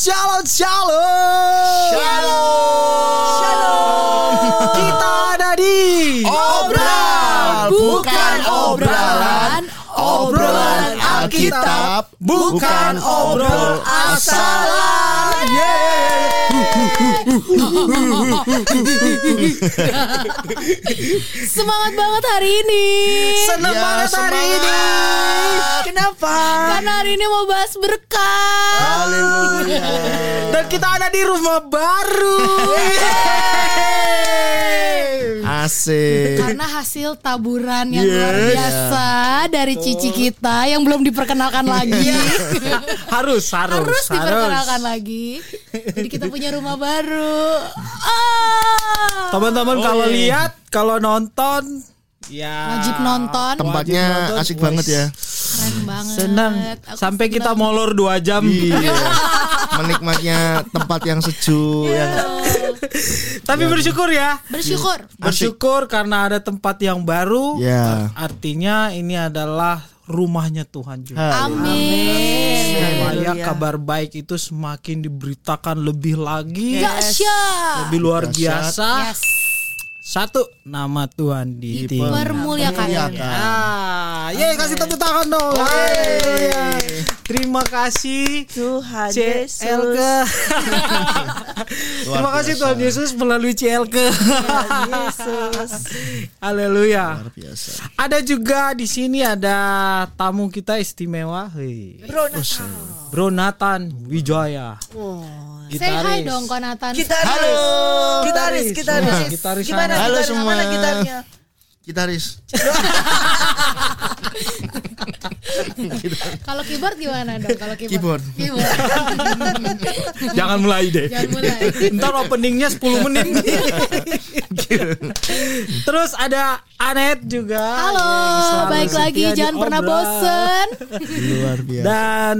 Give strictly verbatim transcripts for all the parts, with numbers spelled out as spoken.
Shalom, shalom, shalom, shalom. Kita ada di obral, bukan obrolan, obrolan Alkitab, bukan obrol asalan. Yeah. Semangat banget hari ini. Senang ya, banget semangat. Hari ini. Kenapa? Karena hari ini mau bahas berkat. Haleluya. Dan kita ada di rumah baru. Asik. Karena hasil taburan yang yes. luar biasa dari Cici kita yang belum diperkenalkan lagi. harus, harus, harus diperkenalkan harus. lagi. Jadi kita punya rumah baru. Oh. Teman-teman oh, kalau yeah. lihat, kalau nonton, ya wajib nonton. Tempatnya wajib nonton. Asik Wais. banget ya. Keren banget. Senang. Sampai senang. Kita molor dua jam. Iya. Menikmatnya tempat yang sejuk. Yeah. Yang... Tapi yeah. bersyukur ya. Bersyukur. Asik. Bersyukur karena ada tempat yang baru. Yeah. Artinya ini adalah rumahnya Tuhan juga. Amin. Supaya kabar baik itu semakin diberitakan lebih lagi. Yes. Lebih luar Dasyat. biasa. Yes. Satu, nama Tuhan dipermuliakan. Ya. Ah, yeay, kasih tepuk tangan dong. Yeay. Terima kasih Tuhan Yesus. C L K. Terima kasih Tuhan Yesus melalui C L K. Tuhan Yesus. Haleluya. Ada juga di sini ada tamu kita istimewa. Hei. Bro Nathan. Bro Nathan Wijaya. Wow. Gitaris. Say hi dong Konatan. Gitaris. Halo. Gitaris, gitaris. Nah, gitaris. Gimana halo gitaris? Semua. Mana gitarnya? Gitaris. Kalau keyboard gimana dong? Kalau keyboard, keyboard. keyboard. Jangan mulai deh. Jangan mulai. Ntar openingnya sepuluh menit. Terus ada Anet juga. Halo, baik lagi. Jangan pernah bosen. Luar biasa. Dan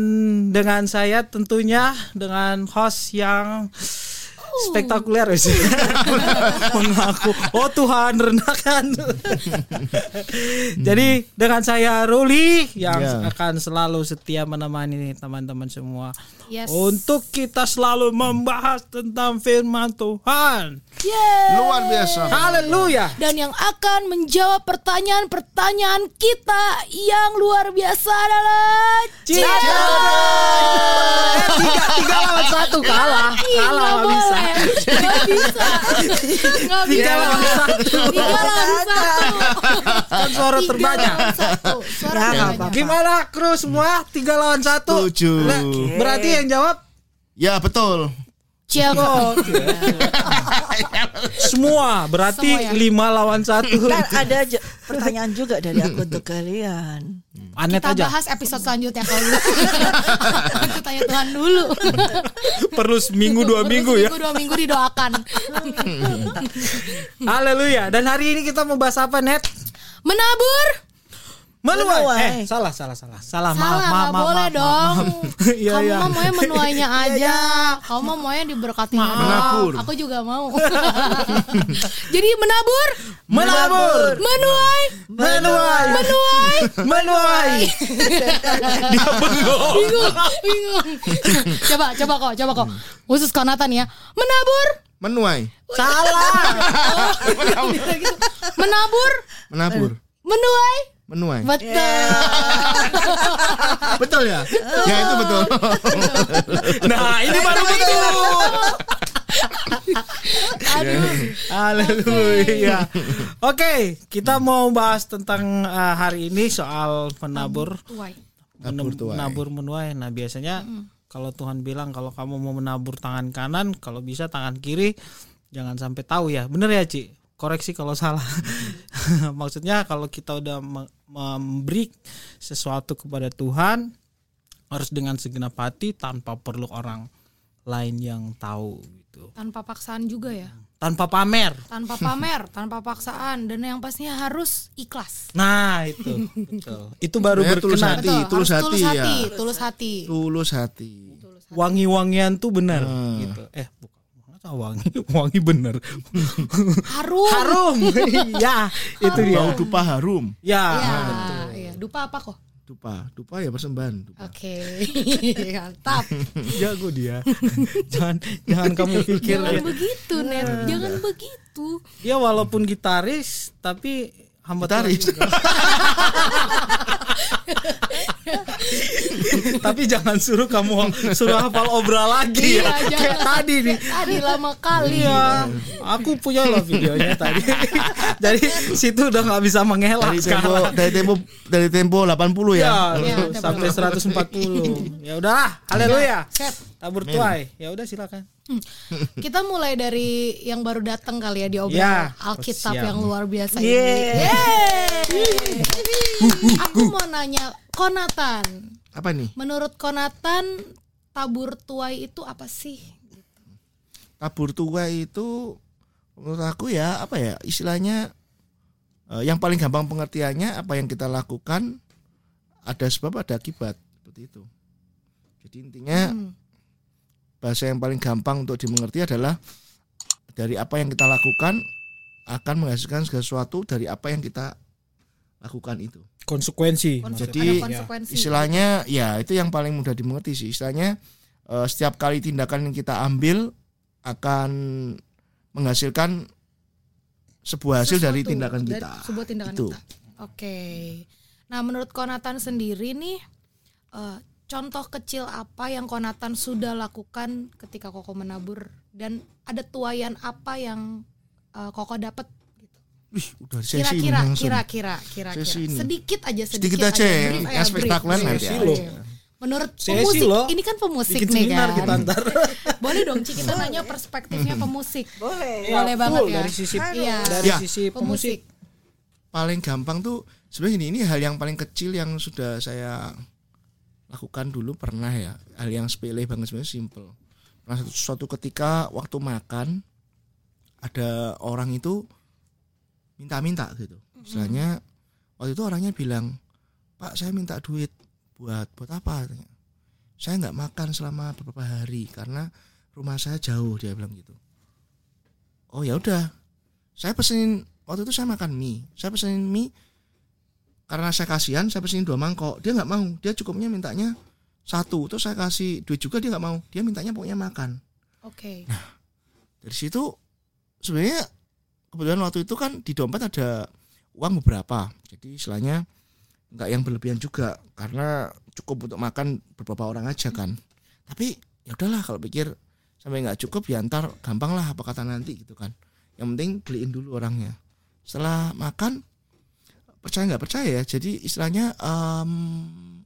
dengan saya tentunya dengan host yang spektakuler sih. Mengaku, oh Tuhan rendahkan. Jadi dengan saya Roli yang yeah. akan selalu setia menemani teman-teman semua. Yes. Untuk kita selalu membahas tentang firman Tuhan. Yeay. Luar biasa. Haleluya. Dan yang akan menjawab pertanyaan-pertanyaan kita yang luar biasa adalah Cici. Tiga tiga lawan satu kalah. Kalah nggak bisa. Nggak bisa. Nggak bisa. Tiga lawan satu. Tiga lawan satu. Suara terbanyak. Suara terbanyak. Gimana kru semua? Tiga lawan satu. Tujuh. Berarti yang jawab? Ya betul. Ciao. Semua berarti lima lawan satu. Kan ada j- pertanyaan juga dari aku untuk kalian. Anet kita aja. Bahas episode selanjutnya kalau kita tanya Tuhan dulu. Perlu seminggu dua minggu ya. Seminggu dua minggu didoakan. Haleluya. Dan hari ini kita mau bahas apa, Net? Menabur. Menuai, eh salah salah salah salah, salah maaf maaf boleh maaf, dong. Maaf. Ya, kamu ya. maunya menuainya aja, kamu mau maunya diberkati. Menabur. Aku juga mau. Jadi menabur, menabur, menuai, menuai, menuai, menuai. Dia bingung, bingung, bingung. Coba coba kok, coba kok. Khusus Konatan ya, menabur. Menuai. Salah. Menabur. Menabur. Menuai. Menuai. Betul. Yeah. Betul ya? Betul. Ya itu betul. Nah, ini baru betul. Aduh. Haleluya. Oke, okay, kita mau bahas tentang uh, hari ini soal menabur. Menabur, tuai. menabur menuai. Nah, biasanya mm. kalau Tuhan bilang kalau kamu mau menabur tangan kanan, kalau bisa tangan kiri jangan sampai tahu ya. Bener ya, Ci? Koreksi kalau salah. Maksudnya kalau kita udah memberi sesuatu kepada Tuhan harus dengan segenap hati tanpa perlu orang lain yang tahu gitu. Tanpa paksaan juga ya. Tanpa pamer. Tanpa pamer, tanpa paksaan dan yang pastinya harus ikhlas. Nah, itu. Betul. Itu baru ya, berkenan. Hati, tulus hati, tulus hati, ya. tulus hati. Tulus hati. Tulus hati. Wangi-wangian tuh benar hmm. gitu. Eh, bukan. Wangi, wangi bener. Harum, harum, ya itu harum. Dia. Bau dupa harum. Ya, ya, betul. Ya. Dupa apa kok? dupa, dupa ya persembahan. Oke, okay. Mantap. Jago dia. Jangan jangan kamu pikir. Jangan begitu, Net. Jangan begitu. Ya walaupun gitaris, tapi hamba gitaris. Tapi jangan suruh kamu suruh hafal obra lagi ya. Kayak tadi nih. Tadi lama kali. Ya, aku punya loh videonya tadi. Dari situ udah nggak bisa mengelak. Dari tempo, dari tempo dari tempo delapan puluh ya. Ya sampai seratus empat puluh. Ya udahlah, haleluya. Tabur tuai. Ya udah silakan. Kita mulai dari yang baru datang kali ya di obrolan ya, Alkitab siap. Yang luar biasa ini. Aku mau nanya Konatan. Apa nih? Menurut Konatan, tabur tuai itu apa sih? Tabur tuai itu menurut aku ya apa ya istilahnya eh, yang paling gampang pengertiannya apa yang kita lakukan ada sebab ada akibat seperti itu. Jadi intinya. Hmm. Bahasa yang paling gampang untuk dimengerti adalah dari apa yang kita lakukan akan menghasilkan segala sesuatu dari apa yang kita lakukan itu. Konsekuensi. Konse- Jadi konsekuensi. Istilahnya ya itu yang paling mudah dimengerti sih. Istilahnya eh, setiap kali tindakan yang kita ambil akan menghasilkan sebuah hasil sesuatu, dari tindakan dari kita. Sebuah tindakan itu. Kita. Oke. Nah menurut Konatan sendiri nih. Eh, Contoh kecil apa yang Konatan sudah lakukan ketika Koko menabur dan ada tuaian apa yang uh, Koko dapat? Gitu. Wih, udah sesi kira-kira, ini kira-kira, kira-kira, kira-kira. sedikit aja, sedikit, sedikit aja. Yang spektakuler nanti. Menurut pemusik, ini kan pemusik nih kan. Kita ntar. Boleh dong, Ci, kita nanya perspektifnya pemusik. Boleh. Boleh banget ya. Dari sisi, ya. Dari sisi pemusik. Paling gampang tuh sebenarnya ini, ini hal yang paling kecil yang sudah saya lakukan dulu pernah ya, hal yang sepele banget sebenarnya, simple. Pernah suatu, suatu ketika waktu makan ada orang itu minta-minta gitu. Misalnya waktu itu orangnya bilang, "Pak, saya minta duit buat buat apa?" "Saya nggak makan selama beberapa hari karena rumah saya jauh," dia bilang gitu. "Oh ya udah, saya pesenin." Waktu itu saya makan mie, saya pesenin mie. Karena saya kasihan, saya pesenin dua mangkok. Dia gak mau, dia cukupnya mintanya satu. Terus saya kasih duit juga, dia gak mau. Dia mintanya pokoknya makan. Oke. Okay. Nah, dari situ sebenarnya kebetulan waktu itu kan di dompet ada uang beberapa. Jadi istilahnya gak yang berlebihan juga. Karena cukup untuk makan beberapa orang aja kan. Hmm. Tapi ya udahlah kalau pikir sampai gak cukup ya ntar gampang lah apa kata nanti gitu kan. Yang penting beliin dulu orangnya. Setelah makan, percaya nggak percaya ya, jadi istilahnya um,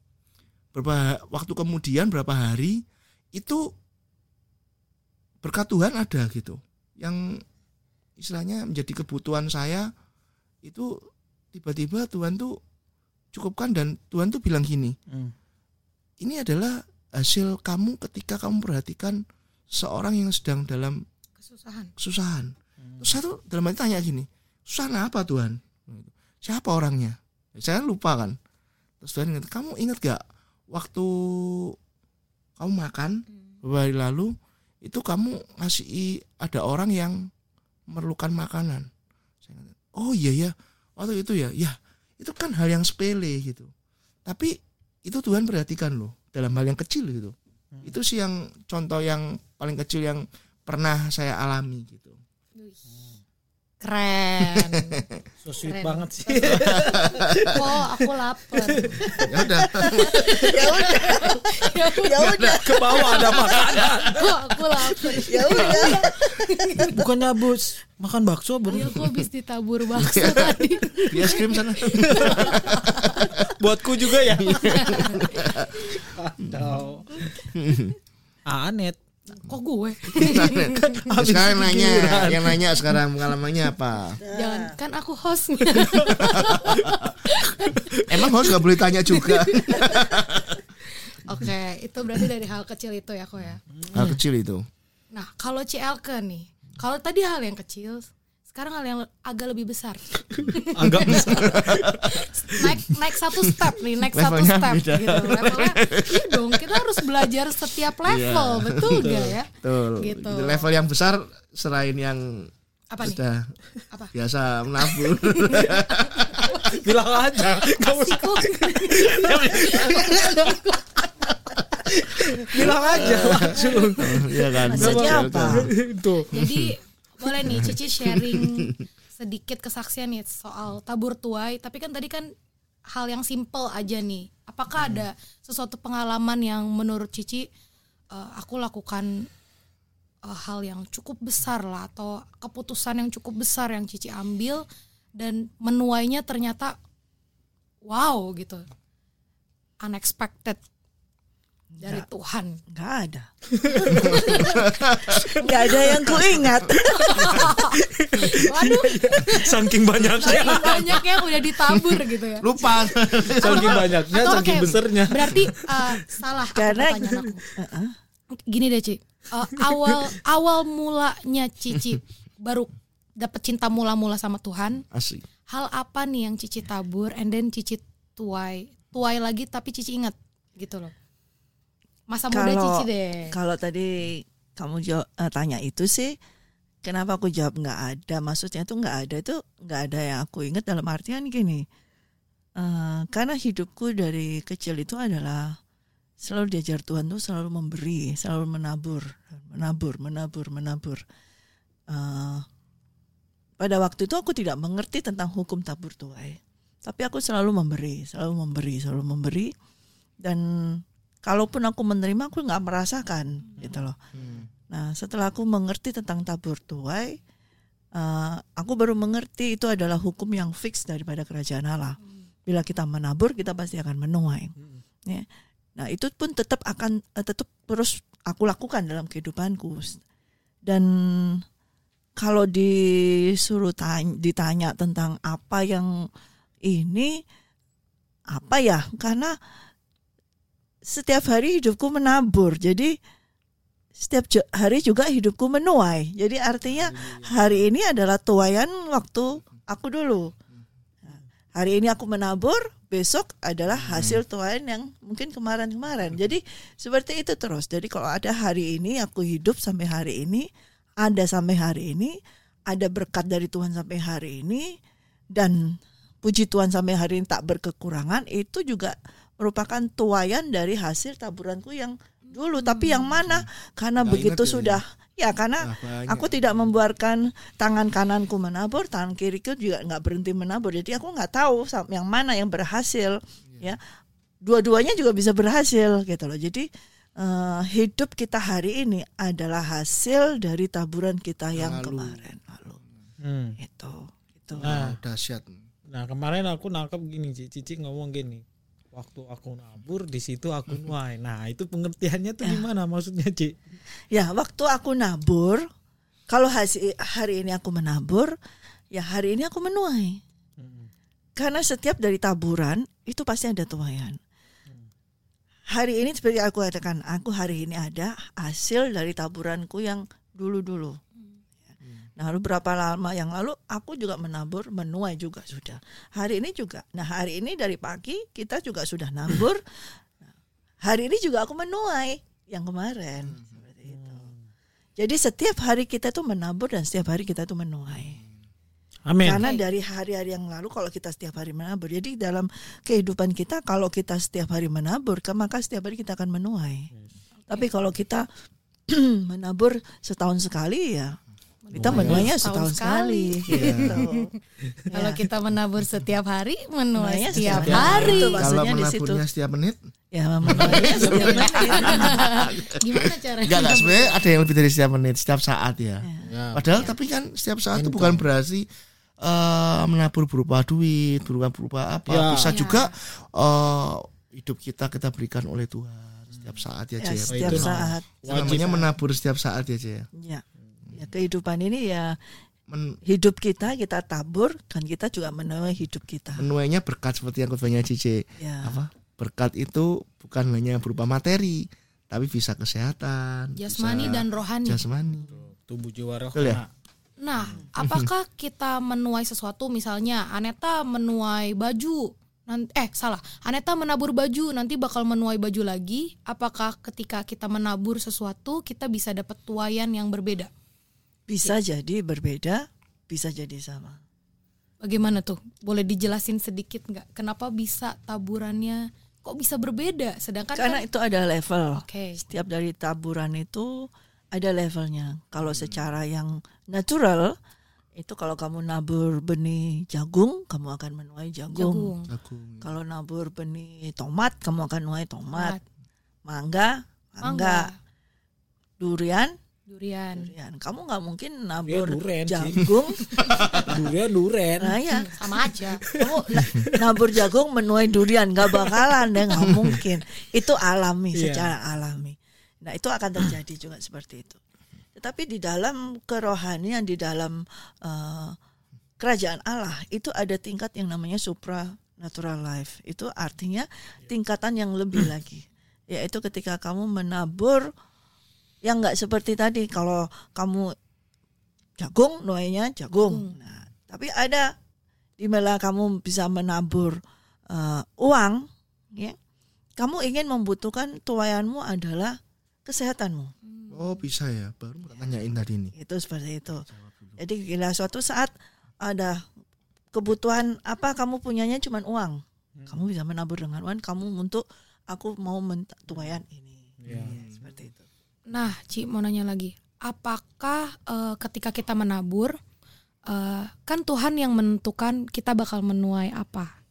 berapa waktu kemudian berapa hari itu berkat Tuhan ada gitu, yang istilahnya menjadi kebutuhan saya itu tiba-tiba Tuhan tuh cukupkan dan Tuhan tuh bilang gini, hmm. ini adalah hasil kamu ketika kamu perhatikan seorang yang sedang dalam kesusahan, kesusahan. Hmm. Terus saya tuh dalam hati tanya gini, "Kesusahan apa Tuhan? Siapa orangnya?" Saya lupa kan. Terus Tuhan ingat, "Kamu ingat gak waktu kamu makan beberapa hari lalu itu kamu ngasih ada orang yang memerlukan makanan?" Saya ingat, "Oh iya ya, waktu itu ya." Ya, itu kan hal yang sepele gitu. Tapi itu Tuhan perhatikan loh dalam hal yang kecil gitu. Hmm. Itu sih yang contoh yang paling kecil yang pernah saya alami gitu. Keren. So sweet banget sih. Oh, aku lapar. Ya udah. Ya udah. Ya udah. Ke bawah ada makanan. Oh, aku lapar. Ya udah. Bukannya abis makan bakso bener. Ya, aku abis ditabur bakso tadi. Di es krim sana. Buatku juga ya. Atau Anet. Kok gue? Nah, sekarang nanya, pikiran. Yang nanya sekarang pengalamannya apa? Jangan, kan aku hostnya. Emang host gak boleh tanya juga. Oke, itu berarti dari hal kecil itu ya kok ya. Hal kecil itu. Nah, kalau C L K nih, kalau tadi hal yang kecil, sekarang hal yang agak lebih besar. Agak besar. Naik naik satu step nih, naik levelnya satu step beda. Gitu. Levelnya, iya dong, kita harus belajar setiap level, yeah. Betul gak ya? Betul. Gitu. Level yang besar selain yang apa sudah nih? Apa? Biasa menabur. bilang aja. Asiko. Bilang aja langsung. Iya kan. Maksudnya apa? Itu. Jadi boleh nih Cici sharing sedikit kesaksian nih soal tabur tuai. Tapi kan tadi kan hal yang simple aja nih. Apakah hmm. ada sesuatu pengalaman yang menurut Cici uh, aku lakukan uh, hal yang cukup besar lah, atau keputusan yang cukup besar yang Cici ambil dan menuainya ternyata wow gitu, unexpected dari nggak, Tuhan? Nggak ada. Nggak ada yang kuingat. Waduh. Saking banyaknya. Saking banyaknya udah ditabur gitu ya. Lupa. Saking atau, banyaknya, atau saking okay, besarnya. Berarti uh, salah karena, aku pertanyaan aku. Uh-uh. Gini deh Ci, uh, awal awal mulanya Cici baru dapat cinta mula-mula sama Tuhan. Asik. Hal apa nih yang Cici tabur and then Cici tuai, tuai lagi tapi Cici ingat gitu loh. Masa muda kalo, Cici deh. Kalau tadi kamu jawab, uh, tanya itu sih, kenapa aku jawab nggak ada? Maksudnya tuh nggak ada itu nggak ada yang aku ingat dalam artian gini. Uh, karena hidupku dari kecil itu adalah selalu diajar Tuhan tuh selalu memberi, selalu menabur, menabur, menabur, menabur. Uh, pada waktu itu aku tidak mengerti tentang hukum tabur tuai, tapi aku selalu memberi, selalu memberi, selalu memberi dan kalaupun aku menerima, aku nggak merasakan gitu loh. Hmm. Nah, setelah aku mengerti tentang tabur tuai, uh, aku baru mengerti itu adalah hukum yang fix daripada kerajaan Allah. Bila kita menabur, kita pasti akan menuai. Hmm. Ya. Nah, itu pun tetap akan uh, tetap terus aku lakukan dalam kehidupanku. Dan kalau disuruh tanya, ditanya tentang apa yang ini, apa ya? Karena setiap hari hidupku menabur, jadi setiap hari juga hidupku menuai. Jadi artinya hari ini adalah tuaian waktu aku dulu. Hari ini aku menabur, besok adalah hasil tuaian yang mungkin kemarin-kemarin. Jadi seperti itu terus. Jadi kalau ada hari ini aku hidup sampai hari ini, ada sampai hari ini, ada berkat dari Tuhan sampai hari ini, dan puji Tuhan sampai hari ini tak berkekurangan, itu juga merupakan tuaian dari hasil taburanku yang dulu. Hmm. Tapi yang mana? Karena nah, begitu sudah ya, ya karena nah, aku tidak membiarkan tangan kananku menabur, tangan kiriku juga nggak berhenti menabur. Jadi aku nggak tahu yang mana yang berhasil. Ya, dua-duanya juga bisa berhasil gitu loh. Jadi uh, hidup kita hari ini adalah hasil dari taburan kita yang lalu. kemarin lalu. Hmm. Itu, itu. Nah, dahsyat. Nah kemarin aku nangkep gini, Cici ngomong gini. Waktu aku nabur di situ aku nuai. Nah, itu pengertiannya tuh gimana ya. Maksudnya, Ci? Ya, waktu aku nabur, kalau hari ini aku menabur, ya hari ini aku menuai. Hmm. Karena setiap dari taburan itu pasti ada tuaian. Hmm. Hari ini seperti aku katakan, aku hari ini ada hasil dari taburanku yang dulu-dulu. Nah, lalu berapa lama yang lalu aku juga menabur, menuai juga sudah. Hari ini juga. Nah, hari ini dari pagi kita juga sudah nabur. Hari ini juga aku menuai yang kemarin. Hmm. Seperti itu. Jadi setiap hari kita tuh menabur dan setiap hari kita tuh menuai. Amin. Karena dari hari-hari yang lalu kalau kita setiap hari menabur. Jadi dalam kehidupan kita kalau kita setiap hari menabur, maka setiap hari kita akan menuai. Okay. Tapi kalau kita menabur setahun sekali ya kita menuainya setahun sekali. sekali. Gitu. Ya. Kalau kita menabur setiap hari, menuainya setiap, setiap hari. hari. Kalau menaburnya setiap menit, ya menuainya setiap menit. Gimana caranya? Enggak, enggak sebenarnya ada yang lebih dari setiap menit, setiap saat ya. ya. Padahal ya. tapi kan setiap saat itu bukan berarti uh, menabur berupa duit, berupa berupa apa. Ya. Bisa ya. juga uh, hidup kita kita berikan oleh Tuhan setiap saat ya, Cie. Ya, setiap saat. Namanya menabur setiap saat ya, Cie. Iya. Ya, kehidupan ini ya Men, hidup kita kita tabur dan kita juga menuai hidup kita. Menuainya berkat seperti yang kutbahnya Cici. Ya. Apa? Berkat itu bukan hanya berupa materi, tapi bisa kesehatan, jasmani bisa dan rohani. Jasmani. Tubuh jiwa rohani. Ya? Nah, apakah kita menuai sesuatu misalnya Aneta menuai baju. Nanti, eh salah, Aneta menabur baju nanti bakal menuai baju lagi. Apakah ketika kita menabur sesuatu kita bisa dapat tuaian yang berbeda? Bisa ya. jadi berbeda, bisa jadi sama. Bagaimana tuh? Boleh dijelasin sedikit nggak? Kenapa bisa taburannya kok bisa berbeda? Sedangkan karena kan, itu ada level. Okay. Setiap dari taburan itu ada levelnya. Kalau secara yang natural itu kalau kamu nabur benih jagung, kamu akan menuai jagung. jagung. Kalau nabur benih tomat, kamu akan menuai tomat. Mangga, mangga. Durian, durian. Durian. Kamu nggak mungkin nabur ya, duren, jagung. durian, durian. Nah, ya. Sama aja. Kamu nabur jagung menuai durian, nggak bakalan deh, nggak mungkin. Itu alami, yeah. secara alami. Nah, itu akan terjadi juga seperti itu. Tetapi di dalam kerohanian, di dalam uh, kerajaan Allah, itu ada tingkat yang namanya supranatural life. Itu artinya tingkatan yang lebih lagi. Yaitu ketika kamu menabur yang nggak seperti tadi. Kalau kamu jagung, nuainya jagung. Hmm. Nah, tapi ada di mana kamu bisa menabur uh, uang, ya. Kamu ingin membutuhkan tuaianmu adalah kesehatanmu. Oh, bisa ya, baru ya. Nanyain tadi ini. Itu seperti itu. Jadi gila, suatu saat ada kebutuhan apa, kamu punyanya cuma uang. Hmm. Kamu bisa menabur dengan uang, kamu untuk aku mau mentuaian ini. Ya. Ya, seperti itu. Nah, Ci mau nanya lagi. Apakah uh, ketika kita menabur, uh, kan Tuhan yang menentukan kita bakal menuai apa?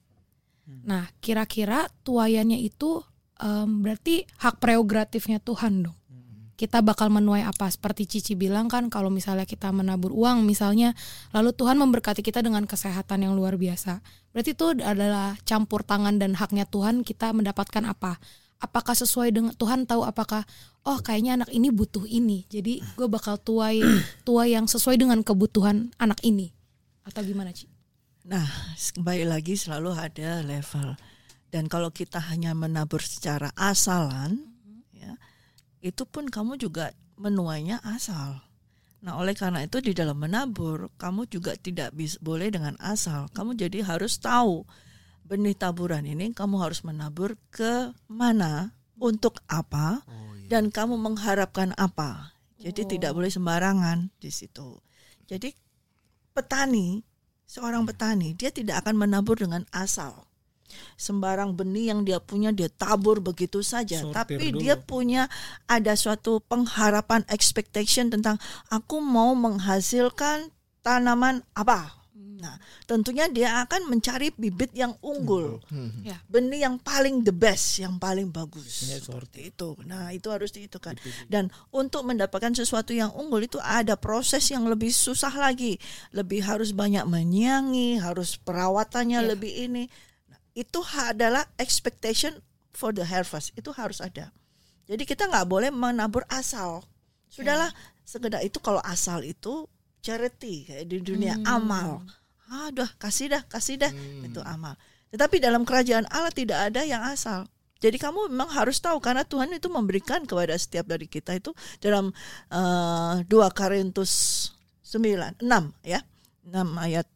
Hmm. Nah, kira-kira tuaiannya itu um, berarti hak prerogatifnya Tuhan dong. Kita bakal menuai apa? Seperti Cici bilang kan, kalau misalnya kita menabur uang misalnya, lalu Tuhan memberkati kita dengan kesehatan yang luar biasa. Berarti itu adalah campur tangan dan haknya Tuhan kita mendapatkan apa? Apakah sesuai dengan Tuhan tahu apakah, oh kayaknya anak ini butuh ini, jadi gue bakal tuai tuai yang sesuai dengan kebutuhan anak ini. Atau gimana, Ci? Nah, kembali lagi selalu ada level. Dan kalau kita hanya menabur secara asalan, itu pun kamu juga menuainya asal. Nah, oleh karena itu di dalam menabur, kamu juga tidak bisa, boleh dengan asal. Kamu jadi harus tahu benih taburan ini, kamu harus menabur ke mana, untuk apa, oh, iya. dan kamu mengharapkan apa. Jadi oh. tidak boleh sembarangan di situ. Jadi petani, seorang petani, dia tidak akan menabur dengan asal. Sembarang benih yang dia punya dia tabur begitu saja. Sortir tapi dulu. Dia punya ada suatu pengharapan, expectation tentang aku mau menghasilkan tanaman apa. Nah, tentunya dia akan mencari bibit yang unggul, hmm. Hmm. benih yang paling the best, yang paling bagus. Ya, seperti itu. Nah, itu harus dihitungkan. Dan untuk mendapatkan sesuatu yang unggul itu ada proses yang lebih susah lagi, lebih harus banyak menyiangi, harus perawatannya ya. Lebih ini. Itu adalah expectation for the harvest. Itu harus ada. Jadi kita gak boleh menabur asal. Sudahlah, sekedar itu kalau asal itu charity. Kayak di dunia hmm. amal. Aduh, kasih dah, kasih dah. Hmm. Itu amal. Tetapi dalam kerajaan Allah tidak ada yang asal. Jadi kamu memang harus tahu, karena Tuhan itu memberikan kepada setiap dari kita itu dalam uh, dua Korintus sembilan, enam ya. enam ayat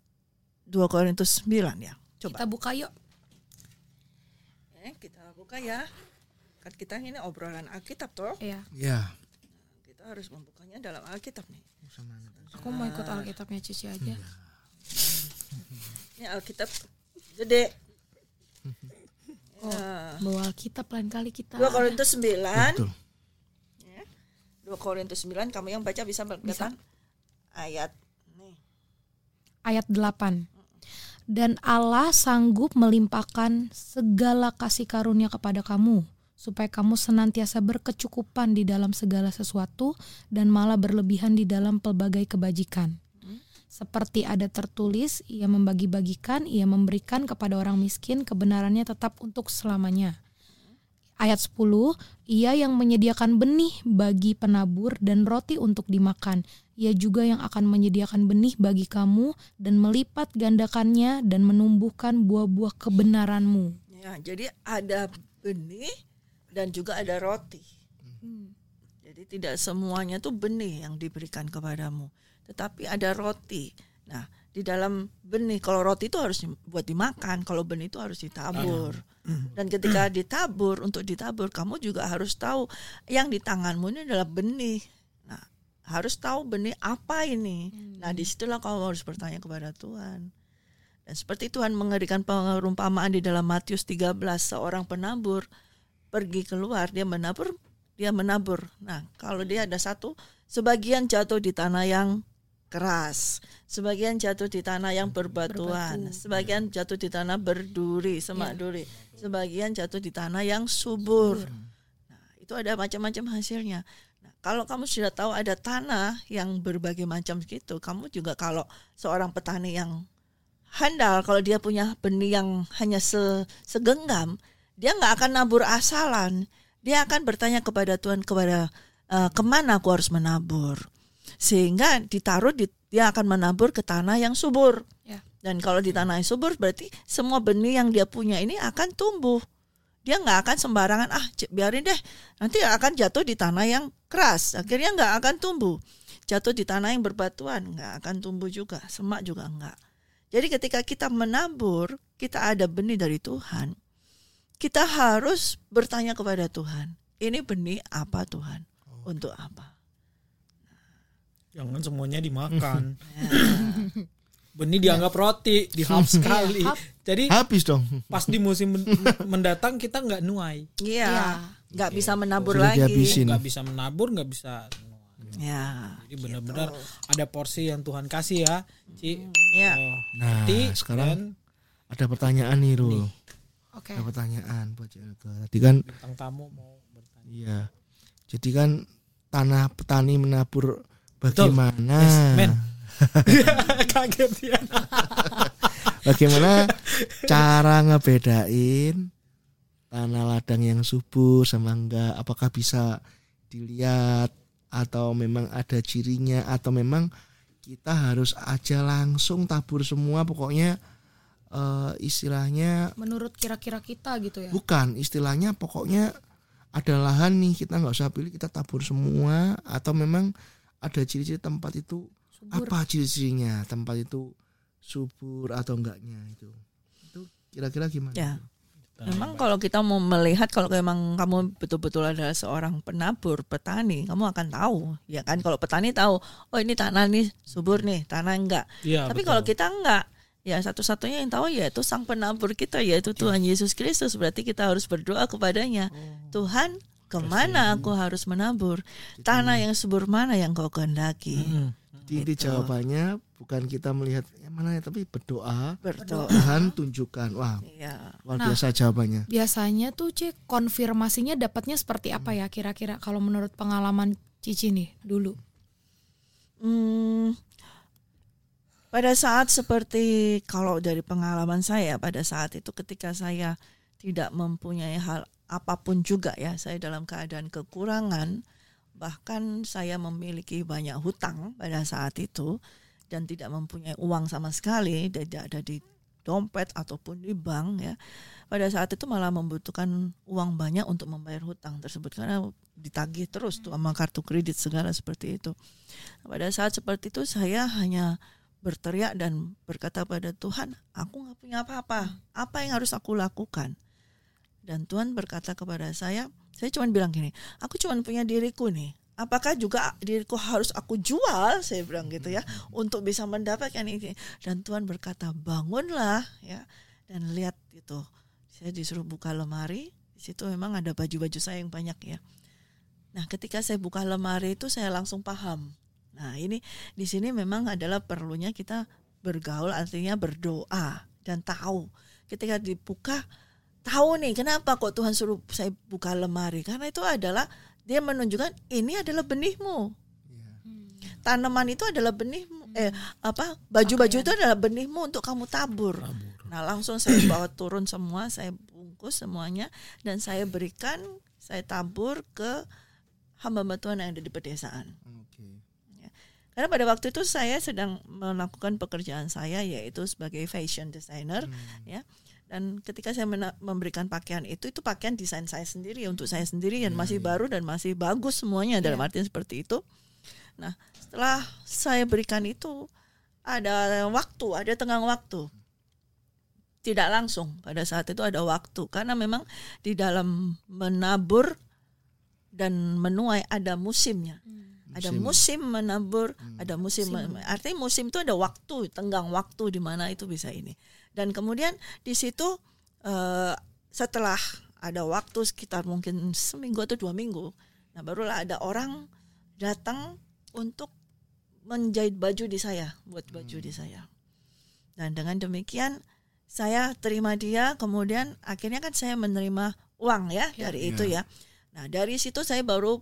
dua Korintus sembilan ya. Coba. Kita buka yuk. Kita buka ya. Kan kita ini obrolan Alkitab toh? Iya. Ya. Kita harus membukanya dalam Alkitab nih. Aku mau ikut Alkitabnya Cici aja. Ya. Ini Alkitab gede. Oh, ya. Bawa Alkitab lain kali kita. dua Korintus sembilan. Betul. Ya. dua Korintus sembilan kamu yang baca bisa berkatan ayat nih. Ayat delapan. Dan Allah sanggup melimpahkan segala kasih karunia kepada kamu, supaya kamu senantiasa berkecukupan di dalam segala sesuatu, dan malah berlebihan di dalam pelbagai kebajikan. Seperti ada tertulis, ia membagi-bagikan, ia memberikan kepada orang miskin, kebenarannya tetap untuk selamanya. Ayat sepuluh, ia yang menyediakan benih bagi penabur dan roti untuk dimakan. Ia juga yang akan menyediakan benih bagi kamu dan melipat gandakannya dan menumbuhkan buah-buah kebenaranmu. Ya, jadi ada benih dan juga ada roti. Hmm. Jadi tidak semuanya tuh benih yang diberikan kepadamu, tetapi ada roti. Nah, di dalam benih, kalau roti itu harus buat dimakan, kalau benih itu harus ditabur. Aduh. Dan ketika ditabur, untuk ditabur kamu juga harus tahu yang di tanganmu ini adalah benih. Nah, harus tahu benih apa ini. Hmm. Nah, disitulah kamu harus bertanya kepada Tuhan. Dan seperti Tuhan mengerikan perumpamaan di dalam Matius tiga belas, seorang penabur pergi keluar, dia menabur, dia menabur. Nah, kalau dia ada satu, sebagian jatuh di tanah yang keras, sebagian jatuh di tanah yang berbatuan, berbatu. Sebagian jatuh di tanah berduri, semak ya. duri, sebagian jatuh di tanah yang subur. Nah, itu ada macam-macam hasilnya. Kalau kamu sudah tahu ada tanah yang berbagai macam gitu, kamu juga kalau seorang petani yang handal, kalau dia punya benih yang hanya se, segenggam, dia nggak akan nabur asalan. Dia akan bertanya kepada Tuhan, kepada uh, kemana aku harus menabur, sehingga ditaruh di, dia akan menabur ke tanah yang subur. Ya. Dan kalau di tanah yang subur, berarti semua benih yang dia punya ini akan tumbuh. Dia nggak akan sembarangan, ah biarin deh, nanti akan jatuh di tanah yang keras, akhirnya nggak akan tumbuh. Jatuh di tanah yang berbatuan, nggak akan tumbuh juga, semak juga nggak. Jadi ketika kita menabur, kita ada benih dari Tuhan, kita harus bertanya kepada Tuhan, ini benih apa Tuhan, oh, untuk apa? Jangan semuanya dimakan. Benih dianggap roti, dihap sekali. Jadi habis dong. Pas di musim mendatang kita nggak nuai. Iya. Nggak ya. bisa menabur Sudah lagi. Nggak bisa menabur, nggak bisa. Nuai. Ya. Jadi benar-benar gitu. Ada porsi yang Tuhan kasih ya, Ci. Ya. Oh, nah, nanti, sekarang dan, ada pertanyaan nih, Rul. Oke. Okay. Ada pertanyaan buat C L K. Tadi kan bintang tamu mau bertanya. Iya. Jadi kan tanah petani menabur bagaimana? Kaget dia. Bagaimana cara ngebedain tanah ladang yang subur sama enggak? Apakah bisa dilihat atau memang ada cirinya, atau memang kita harus aja langsung tabur semua, pokoknya uh, istilahnya menurut kira-kira kita gitu ya? Bukan, istilahnya pokoknya ada lahan nih, kita nggak usah pilih, kita tabur semua, atau memang ada ciri-ciri tempat itu subur. Apa ciri-cirinya tempat itu subur atau enggaknya itu? Itu kira-kira gimana? Ya. Memang kalau kita mau melihat, kalau memang kamu betul-betul adalah seorang penabur, petani, kamu akan tahu, ya kan? Kalau petani tahu, oh ini tanah nih subur nih, tanah enggak. Ya, tapi betul. Kalau kita enggak, ya satu-satunya yang tahu yaitu sang penabur kita, yaitu Tuhan ya. Yesus Kristus. Berarti kita harus berdoa kepadanya, oh. Tuhan, kemana aku harus menabur? Tanah yang subur mana yang kau kehendaki? Hmm. Jadi gitu. Jawabannya bukan kita melihat ya mana, tapi berdoa, berdoa. Tuhan tunjukkan. Wah, iya. Luar biasa nah, jawabannya. Biasanya tuh Cik, konfirmasinya dapatnya seperti apa ya kira-kira kalau menurut pengalaman Cici nih dulu? Hmm, pada saat seperti kalau dari pengalaman saya pada saat itu ketika saya tidak mempunyai hal apapun juga ya, saya dalam keadaan kekurangan. Bahkan saya memiliki banyak hutang pada saat itu dan tidak mempunyai uang sama sekali, tidak ada di dompet ataupun di bank ya. Pada saat itu malah membutuhkan uang banyak untuk membayar hutang tersebut karena ditagih terus tuh sama kartu kredit segala seperti itu. Pada saat seperti itu saya hanya berteriak dan berkata pada Tuhan, aku gak punya apa-apa, apa yang harus aku lakukan? Dan Tuhan berkata kepada saya, saya cuma bilang gini, aku cuma punya diriku nih. Apakah juga diriku harus aku jual? Saya bilang gitu ya, untuk bisa mendapatkan ini. Dan Tuhan berkata, bangunlah ya. Dan lihat itu, saya disuruh buka lemari. Di situ memang ada baju-baju saya yang banyak ya. Nah, ketika saya buka lemari itu saya langsung paham. Nah, ini di sini memang adalah perlunya kita bergaul, artinya berdoa dan tahu. Ketika dibuka, tahu nih kenapa kok Tuhan suruh saya buka lemari, karena itu adalah dia menunjukkan ini adalah benihmu, tanaman itu adalah benihmu, eh apa baju-baju itu adalah benihmu untuk kamu tabur. Nah langsung saya bawa turun semua, saya bungkus semuanya dan saya berikan, saya tabur ke hamba-hamba Tuhan yang ada di pedesaan. Karena pada waktu itu saya sedang melakukan pekerjaan saya yaitu sebagai fashion designer, hmm. ya. Dan ketika saya mena- memberikan pakaian itu, itu pakaian desain saya sendiri untuk saya sendiri dan hmm. masih baru dan masih bagus semuanya dalam yeah. artian seperti itu. Nah, setelah saya berikan itu ada waktu, ada tenggang waktu. Tidak langsung pada saat itu ada waktu karena memang di dalam menabur dan menuai ada musimnya. Hmm. Ada musim menabur, hmm. ada musim, musim. Artinya musim itu ada waktu, tenggang waktu di mana itu bisa ini. Dan kemudian di situ uh, setelah ada waktu sekitar mungkin seminggu atau dua minggu, nah barulah ada orang datang untuk menjahit baju di saya, buat baju hmm. di saya. Dan dengan demikian saya terima dia, kemudian akhirnya kan saya menerima uang ya, ya dari ya. itu ya. Nah dari situ saya baru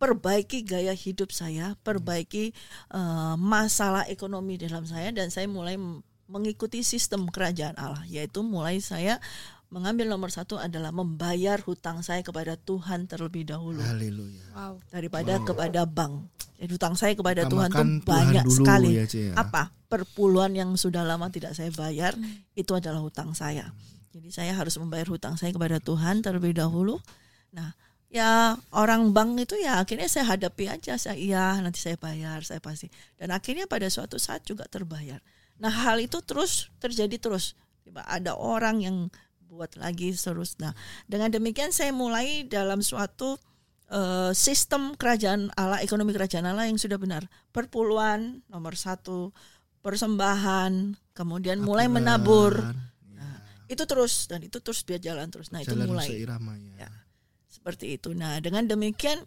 perbaiki gaya hidup saya, perbaiki uh, masalah ekonomi dalam saya, dan saya mulai mengikuti sistem kerajaan Allah, yaitu mulai saya mengambil nomor satu adalah membayar hutang saya kepada Tuhan terlebih dahulu. Haleluya. Wow. Daripada wow. kepada bank. Jadi hutang saya kepada Tuhan itu banyak Tuhan sekali. Ya, ya. Apa? Perpuluhan yang sudah lama tidak saya bayar hmm. itu adalah hutang saya. Jadi saya harus membayar hutang saya kepada Tuhan terlebih dahulu. Nah, ya orang bank itu ya akhirnya saya hadapi aja, saya iya nanti saya bayar, saya pasti. Dan akhirnya pada suatu saat juga terbayar. Nah hal itu terus terjadi terus. Ada orang yang buat lagi terus. Nah dengan demikian saya mulai dalam suatu uh, sistem kerajaan Allah, ekonomi kerajaan Allah yang sudah benar. Perpuluhan nomor satu, persembahan, kemudian mulai menabur. Nah, itu terus dan itu terus biar jalan terus. Nah itu jalan mulai. Ya. Seperti itu. Nah, dengan demikian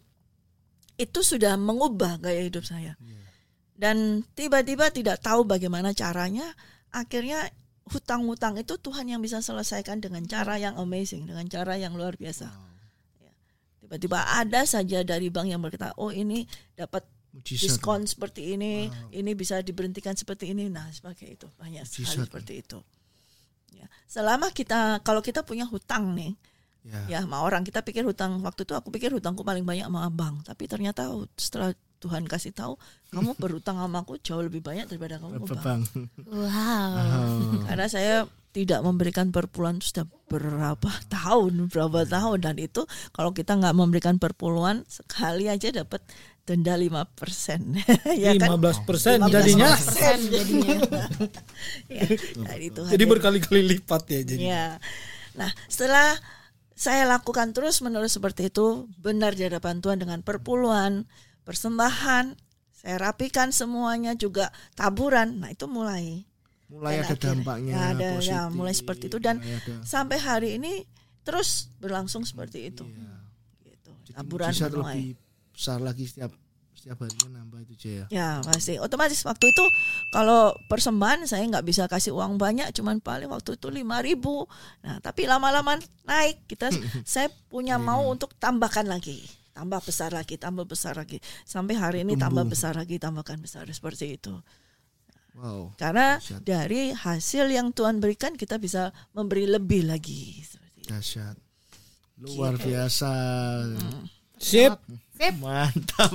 itu sudah mengubah gaya hidup saya. Yeah. Dan tiba-tiba tidak tahu bagaimana caranya, akhirnya hutang-hutang itu Tuhan yang bisa selesaikan dengan cara yang amazing, dengan cara yang luar biasa. Wow. Ya. Tiba-tiba ada saja dari bank yang berkata, "Oh, ini dapat Mujizat. diskon seperti ini, wow. ini bisa diberhentikan seperti ini." Nah, sebagai itu banyak Mujizat. sekali seperti itu. Ya. Selama kita kalau kita punya hutang nih, ya, ya sama orang kita pikir hutang, waktu itu aku pikir hutangku paling banyak sama abang, tapi ternyata setelah Tuhan kasih tahu kamu berhutang sama aku jauh lebih banyak daripada kamu ke bang. Wow. Oh. Karena saya tidak memberikan perpuluhan sudah berapa tahun, berapa tahun, dan itu kalau kita nggak memberikan perpuluhan sekali aja dapat denda lima persen. Ya kan? lima belas persen jadinya. lima belas persen jadinya. Ya, jadi, jadi berkali-kali lipat ya jadi. Ya. Nah, setelah saya lakukan terus menerus seperti itu, benar di hadapan Tuhan dengan perpuluhan, persembahan, saya rapikan semuanya juga taburan. Nah itu mulai, mulai dan ada akhirnya, dampaknya ada, positif, ya, mulai seperti itu dan sampai hari ini terus berlangsung seperti itu. Iya. Gitu. Jadi taburan mulai lebih besar lagi setiap setiap harinya nambah itu aja ya. Ya pasti. Otomatis waktu itu kalau persembahan saya nggak bisa kasih uang banyak, cuman paling waktu itu lima ribu. Nah tapi lama-lama naik kita, saya punya mau untuk tambahkan lagi, tambah besar lagi, tambah besar lagi, sampai hari ini Tumbuh. tambah besar lagi, tambahkan besar seperti itu. Wow. Karena Dasyat. dari hasil yang Tuhan berikan kita bisa memberi lebih lagi. Dasyat. Luar gitu. biasa. Hmm. Sip. Sip. Mantap.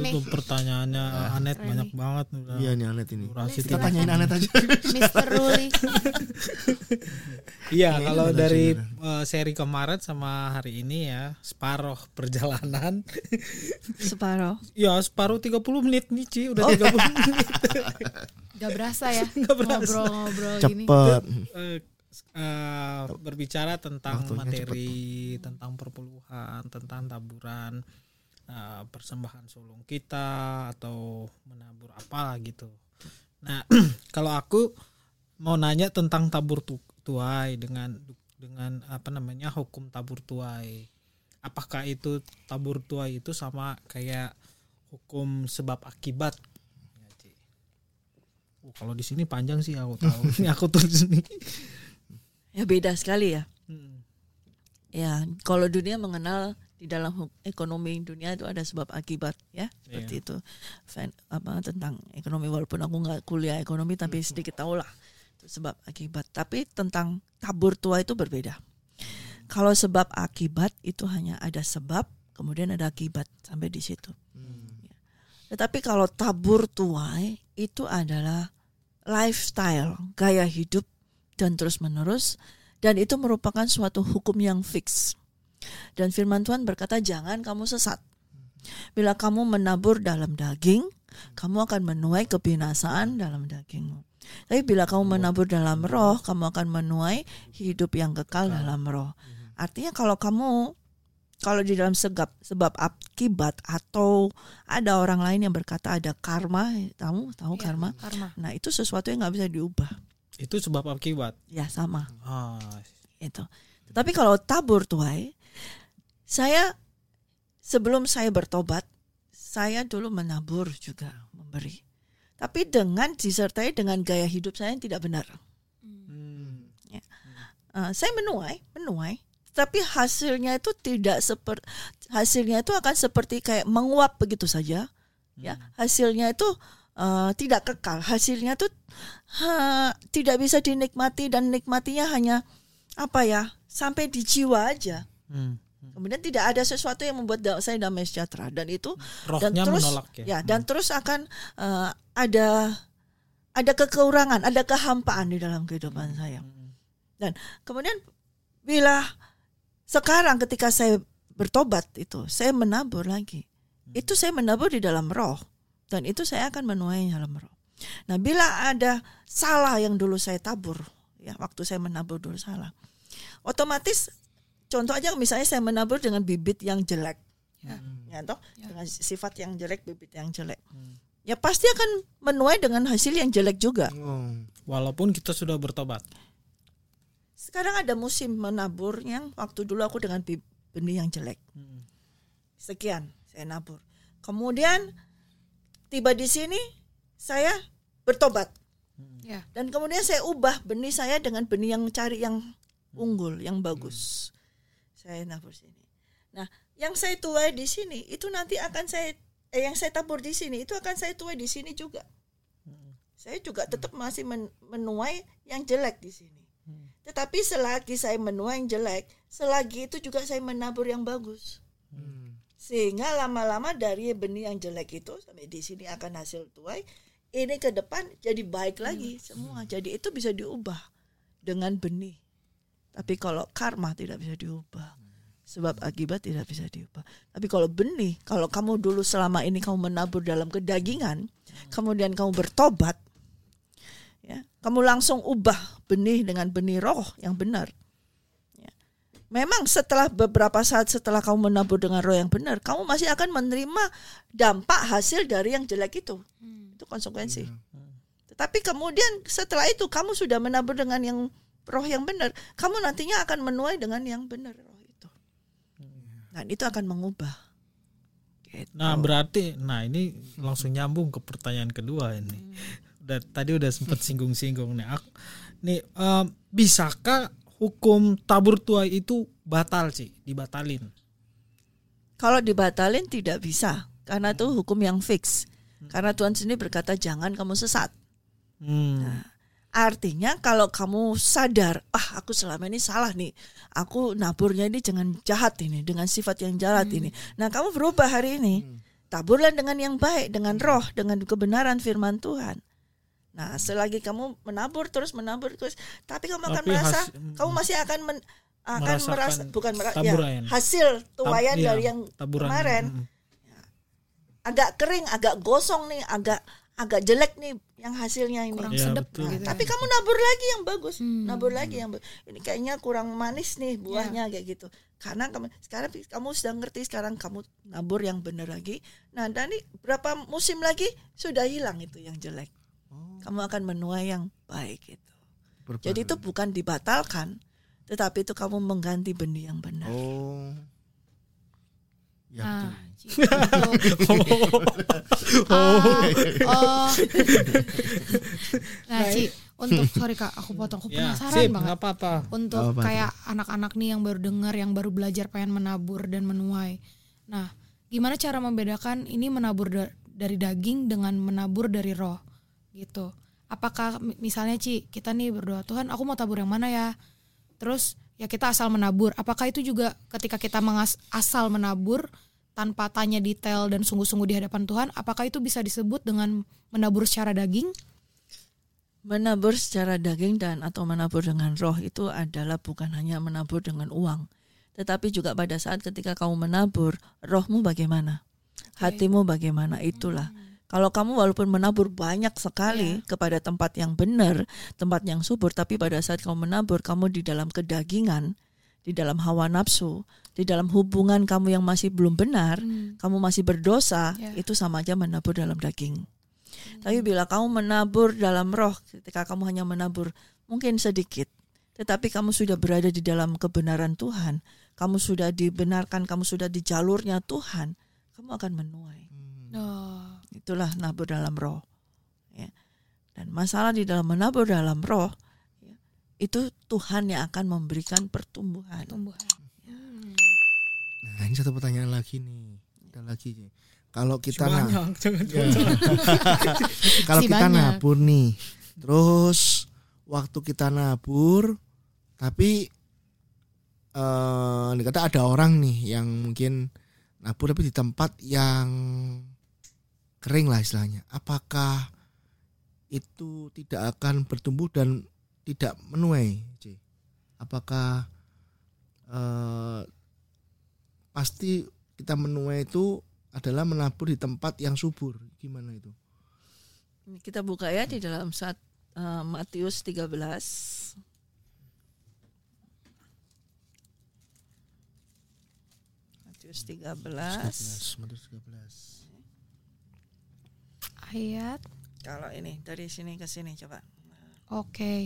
Itu pertanyaannya nah, Anet Rani. banyak banget. Iya nih Anet ini. Kita tanyain Anet aja. Mister Ruli. Iya kalau dari uh, seri kemarin sama hari ini ya separuh perjalanan. Separuh. Ya separuh tiga puluh menit nih Ci, udah oh. tiga puluh menit. Gak berasa ya. Gak berasa. Ngobrol-ngobrol gini. Cepet. Uh, Uh, berbicara tentang Waktunya materi, cepet. tentang perpuluhan, tentang taburan, uh, persembahan sulung kita atau menabur apa gitu. Nah, kalau aku mau nanya tentang tabur tu- tuai dengan dengan apa namanya hukum tabur tuai. Apakah itu tabur tuai itu sama kayak hukum sebab akibat? Oh, kalau di sini panjang sih aku tahu. Ini aku tulis nih. Ya beda sekali ya. Hmm. Ya, kalau dunia mengenal di dalam ekonomi dunia itu ada sebab akibat ya, seperti yeah. itu. Fan, apa tentang ekonomi walaupun aku nggak kuliah ekonomi tapi sedikit tahu lah sebab akibat. Tapi tentang tabur tuai itu berbeda. Kalau sebab akibat itu hanya ada sebab kemudian ada akibat sampai di situ. Hmm. Ya. Tetapi kalau tabur tuai itu adalah lifestyle, gaya hidup dan terus menerus, dan itu merupakan suatu hukum yang fix. Dan firman Tuhan berkata, jangan kamu sesat. Bila kamu menabur dalam daging, kamu akan menuai kebinasaan dalam dagingmu. Tapi bila kamu menabur dalam roh, kamu akan menuai hidup yang kekal dalam roh. Artinya kalau kamu Kalau di dalam segap, sebab akibat atau ada orang lain yang berkata ada karma, tahu tahu ya, karma. karma. Nah itu sesuatu yang nggak bisa diubah. Itu sebab akibat. Ya sama. Ah. Itu. Tapi kalau tabur tuai, saya sebelum saya bertobat, saya dulu menabur juga memberi. Tapi dengan disertai dengan gaya hidup saya yang tidak benar. Hmm. Ya. Uh, saya menuai, menuai. Tapi hasilnya itu tidak seperti hasilnya itu akan seperti kayak menguap begitu saja, ya hasilnya itu uh, tidak kekal, hasilnya itu ha, tidak bisa dinikmati dan nikmatinya hanya apa ya sampai di jiwa aja. Hmm. Kemudian tidak ada sesuatu yang membuat saya damai sejahtera dan itu rohnya dan terus menolak, ya, ya dan hmm. terus akan uh, ada ada kekurangan, ada kehampaan di dalam kehidupan hmm. saya. Dan kemudian bila sekarang ketika saya bertobat itu, saya menabur lagi. Itu saya menabur di dalam roh. Dan itu saya akan menuai dalam roh. Nah bila ada salah yang dulu saya tabur, ya waktu saya menabur dulu salah. Otomatis, contoh aja misalnya saya menabur dengan bibit yang jelek. Ya, hmm. ya toh ya. Dengan sifat yang jelek, bibit yang jelek. Hmm. Ya pasti akan menuai dengan hasil yang jelek juga. Hmm. Walaupun kita sudah bertobat. Sekarang ada musim menabur yang waktu dulu aku dengan benih yang jelek. Sekian saya nabur. Kemudian tiba di sini saya bertobat. Ya. Dan kemudian saya ubah benih saya dengan benih yang cari yang unggul, yang bagus. Saya nabur sini. Nah, yang saya tuai di sini itu nanti akan saya eh, yang saya tabur di sini itu akan saya tuai di sini juga. Saya juga tetap masih menuai yang jelek di sini. Tetapi selagi saya menuai yang jelek, selagi itu juga saya menabur yang bagus. Hmm. Sehingga lama-lama dari benih yang jelek itu sampai di sini akan hasil tuai, ini ke depan jadi baik lagi semua. Jadi itu bisa diubah dengan benih. Tapi kalau karma tidak bisa diubah. Sebab akibat tidak bisa diubah. Tapi kalau benih, kalau kamu dulu selama ini kamu menabur dalam kedagingan, kemudian kamu bertobat, ya, kamu langsung ubah benih dengan benih roh yang benar. Ya. Memang setelah beberapa saat setelah kamu menabur dengan roh yang benar, kamu masih akan menerima dampak hasil dari yang jelek itu. Hmm. Itu konsekuensi. Hmm. Tetapi kemudian setelah itu kamu sudah menabur dengan yang roh yang benar, kamu nantinya akan menuai dengan yang benar roh itu. Hmm. Dan itu akan mengubah. Gitu. Nah berarti, nah ini langsung nyambung ke pertanyaan kedua ini. Hmm. Dan tadi udah sempat singgung-singgung nih, aku, nih um, bisakah hukum tabur tuai itu batal sih, dibatalin? Kalau dibatalin tidak bisa, karena itu hukum yang fix. Karena Tuhan sendiri berkata jangan kamu sesat. Hmm. Nah, artinya kalau kamu sadar, ah aku selama ini salah nih, aku naburnya ini jangan jahat ini, dengan sifat yang jahat hmm. ini. Nah kamu berubah hari ini, taburlah dengan yang baik, dengan roh, dengan kebenaran firman Tuhan. Nah, selagi kamu menabur terus menabur terus, tapi kamu akan tapi merasa has, kamu masih akan men, akan merasa bukan merasa ya, hasil tuaian tab, dari iya, yang taburan. Kemarin. Hmm. Ya, agak kering, agak gosong nih, agak agak jelek nih yang hasilnya ini. Kurang ya, sedap nah, gitu. Tapi ya. Kamu nabur lagi yang bagus, hmm. nabur lagi yang ini kayaknya kurang manis nih buahnya ya. Kayak gitu. Karena kamu, sekarang kamu sudah ngerti sekarang kamu nabur yang benar lagi. Nah, dan ini berapa musim lagi sudah hilang itu yang jelek. Kamu akan menuai yang baik itu. Berbahan. Jadi itu bukan dibatalkan, tetapi itu kamu mengganti benih yang benar. Oh, ya. Ah, oh, ah, oh. Nah, Ci, untuk sorry kak, aku potong, aku ya, penasaran sip, banget. Apa-apa. Untuk apa-apa. Kayak anak-anak nih yang baru dengar, yang baru belajar pengen menabur dan menuai. Nah, gimana cara membedakan ini menabur da- dari daging dengan menabur dari roh? Gitu. Apakah misalnya Ci, kita nih berdoa, Tuhan aku mau tabur yang mana ya? Terus ya kita asal menabur. Apakah itu juga ketika kita mengas- asal menabur tanpa tanya detail dan sungguh-sungguh di hadapan Tuhan, apakah itu bisa disebut dengan menabur secara daging? Menabur secara daging dan atau menabur dengan roh itu adalah bukan hanya menabur dengan uang, tetapi juga pada saat ketika kamu menabur, rohmu bagaimana? Hatimu bagaimana? Itulah. Hmm. Kalau kamu walaupun menabur banyak sekali yeah. kepada tempat yang benar, tempat yang subur, tapi pada saat kamu menabur, kamu di dalam kedagingan, di dalam hawa nafsu, di dalam hubungan kamu yang masih belum benar, hmm. kamu masih berdosa, yeah. itu sama aja menabur dalam daging. Hmm. Tapi bila kamu menabur dalam roh, ketika kamu hanya menabur mungkin sedikit, tetapi kamu sudah berada di dalam kebenaran Tuhan, kamu sudah dibenarkan, kamu sudah di jalurnya Tuhan, kamu akan menuai. Hmm. Oh. Itulah nabur dalam roh. Ya. Dan masalah di dalam menabur dalam roh, itu Tuhan yang akan memberikan pertumbuhan. Pertumbuhan. Hmm. Nah, ini satu pertanyaan lagi nih. Ada lagi. Kalau kita nah, ya. Kalau si kita banyak. nabur nih, terus waktu kita nabur, tapi eh, dikata ada orang nih yang mungkin nabur tapi di tempat yang kering lah istilahnya. Apakah itu tidak akan bertumbuh dan tidak menuai, C? Apakah eh, pasti kita menuai itu adalah menabur di tempat yang subur? Gimana itu? Kita buka ya di dalam saat uh, Matius tiga belas. Matius tiga belas. Matius tiga belas. Ayat. Kalau ini dari sini ke sini coba. Oke. Okay.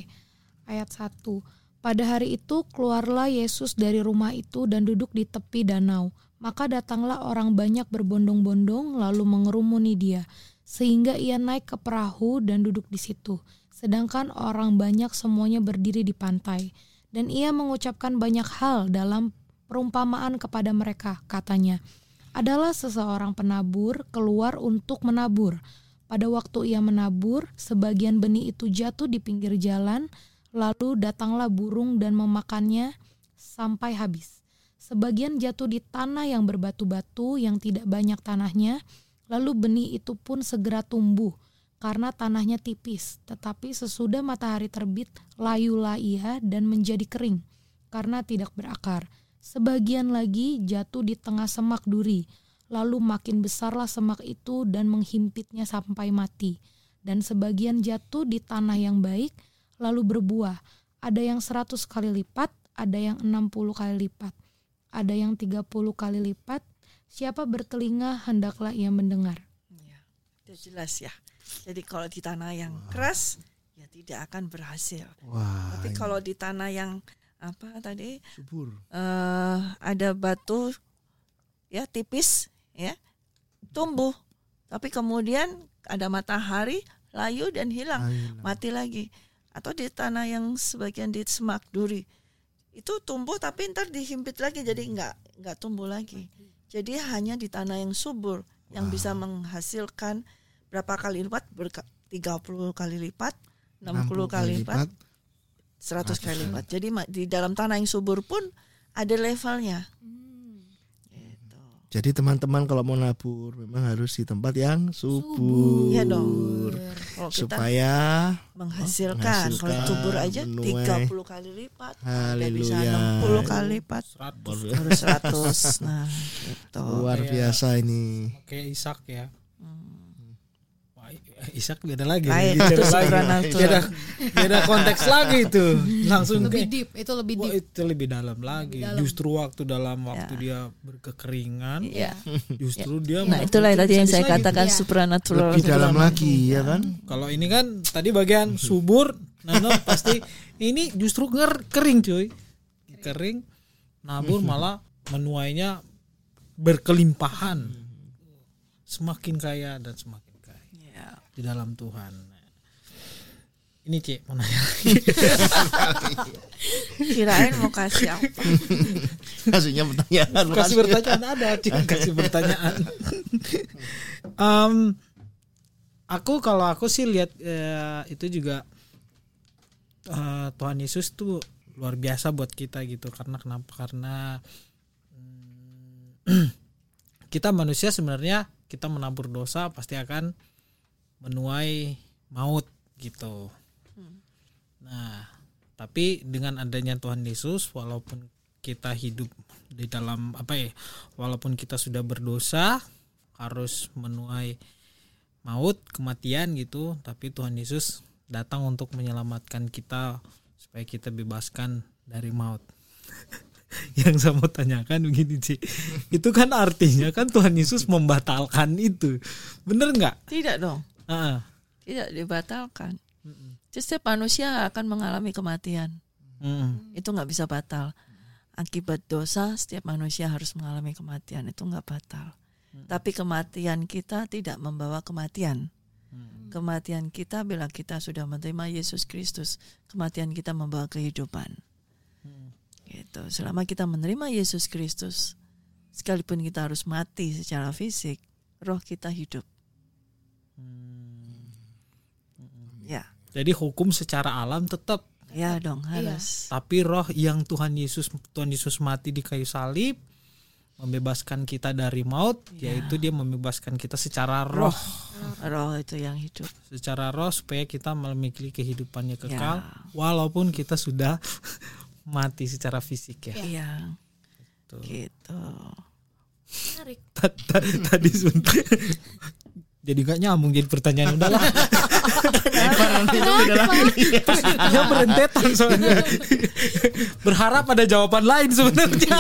Ayat satu. Pada hari itu keluarlah Yesus dari rumah itu dan duduk di tepi danau. Maka datanglah orang banyak berbondong-bondong lalu mengerumuni dia, sehingga ia naik ke perahu dan duduk di situ. Sedangkan orang banyak semuanya berdiri di pantai. Dan ia mengucapkan banyak hal dalam perumpamaan kepada mereka. Katanya, adalah seseorang penabur keluar untuk menabur. Pada waktu ia menabur, sebagian benih itu jatuh di pinggir jalan. Lalu datanglah burung dan memakannya sampai habis. Sebagian jatuh di tanah yang berbatu-batu yang tidak banyak tanahnya. Lalu benih itu pun segera tumbuh karena tanahnya tipis. Tetapi sesudah matahari terbit, layulah ia dan menjadi kering karena tidak berakar. Sebagian lagi jatuh di tengah semak duri. Lalu makin besarlah semak itu dan menghimpitnya sampai mati. Dan sebagian jatuh di tanah yang baik lalu berbuah, ada yang seratus kali lipat, ada yang enam puluh kali lipat, ada yang tiga puluh kali lipat. Siapa bertelinga hendaklah ia mendengar. Ya, itu jelas ya. Jadi kalau di tanah yang wow. keras, ya tidak akan berhasil. Wow. Tapi kalau di tanah yang apa tadi, subur, uh, ada batu, ya tipis, ya tumbuh. Tapi kemudian ada matahari, layu dan hilang, Ayla. mati lagi. Atau di tanah yang sebagian di semak duri itu tumbuh tapi ntar dihimpit lagi jadi nggak nggak tumbuh lagi. Jadi hanya di tanah yang subur yang wow. bisa menghasilkan berapa kali lipat, tiga puluh kali lipat, enam puluh kali lipat, seratus kali lipat. Jadi di dalam tanah yang subur pun ada levelnya. Hmm. Gitu. Jadi teman-teman kalau mau nabur memang harus di tempat yang subur. Iya dong. Kalau kita supaya menghasilkan, menghasilkan kalau subur aja menuai. tiga puluh kali lipat, udah bisa enam puluh kali lipat, seratus, seratus. Nah, gitu. Luar biasa ya. Ini. Oke, Ishak ya. Hmm. Wah, Ishak beda lagi. Ay, itu lagi. Beda, beda konteks lagi itu. Langsung lebih ke, deep, itu lebih deep. Wah, itu lebih dalam lagi. Dalam. Justru waktu dalam waktu ya. dia berkekeringan, ya. justru ya. dia Nah, itulah tadi yang saya katakan gitu. Supranatural. Lebih dalam lagi ya kan? Kalau ini kan tadi bagian subur, nah no, pasti ini justru nger kering cuy. Kering, nabur malah menuainya berkelimpahan. Semakin kaya dan semakin kaya. Ya. Di dalam Tuhan. Ini Cik mau nanya lagi. Kirain mau kasih apa? Kasihnya pertanyaan. Kasih pertanyaan ada Cik. Kasih pertanyaan. um, aku kalau aku sih lihat uh, itu juga uh, Tuhan Yesus tuh luar biasa buat kita gitu. Karena kenapa? Karena um, kita manusia sebenarnya kita menabur dosa pasti akan menuai maut gitu. Nah, tapi dengan adanya Tuhan Yesus, walaupun kita hidup di dalam apa ya, walaupun kita sudah berdosa, harus menuai maut, kematian gitu, tapi Tuhan Yesus datang untuk menyelamatkan kita supaya kita bebaskan dari maut. yang saya mau tanyakan begini Ci, itu kan artinya kan Tuhan Yesus membatalkan itu, bener nggak? Tidak dong, uh-uh. tidak dibatalkan. Uh-uh. Setiap manusia akan mengalami kematian, uh-uh. itu nggak bisa batal. Akibat dosa setiap manusia harus mengalami kematian, itu nggak batal. Uh-uh. Tapi kematian kita tidak membawa kematian. Kematian kita bila kita sudah menerima Yesus Kristus, kematian kita membawa kehidupan. Hmm. Gitu. Selama kita menerima Yesus Kristus, sekalipun kita harus mati secara fisik, roh kita hidup. Hmm. Ya. Jadi hukum secara alam tetap. Ya dong, harus. Iya. Tapi roh yang Tuhan Yesus Tuhan Yesus mati di kayu salib membebaskan kita dari maut, ya. Yaitu dia membebaskan kita secara roh. Roh itu yang hidup. Secara roh supaya kita memiliki kehidupannya kekal, ya. Walaupun kita sudah mati secara fisik ya. Iya. Gitu. gitu. Menarik. Tadi sebentar. Jadi gak nyambung jadi pertanyaan udahlah. Dia berentetan soalnya. Berharap ada jawaban lain sebenarnya.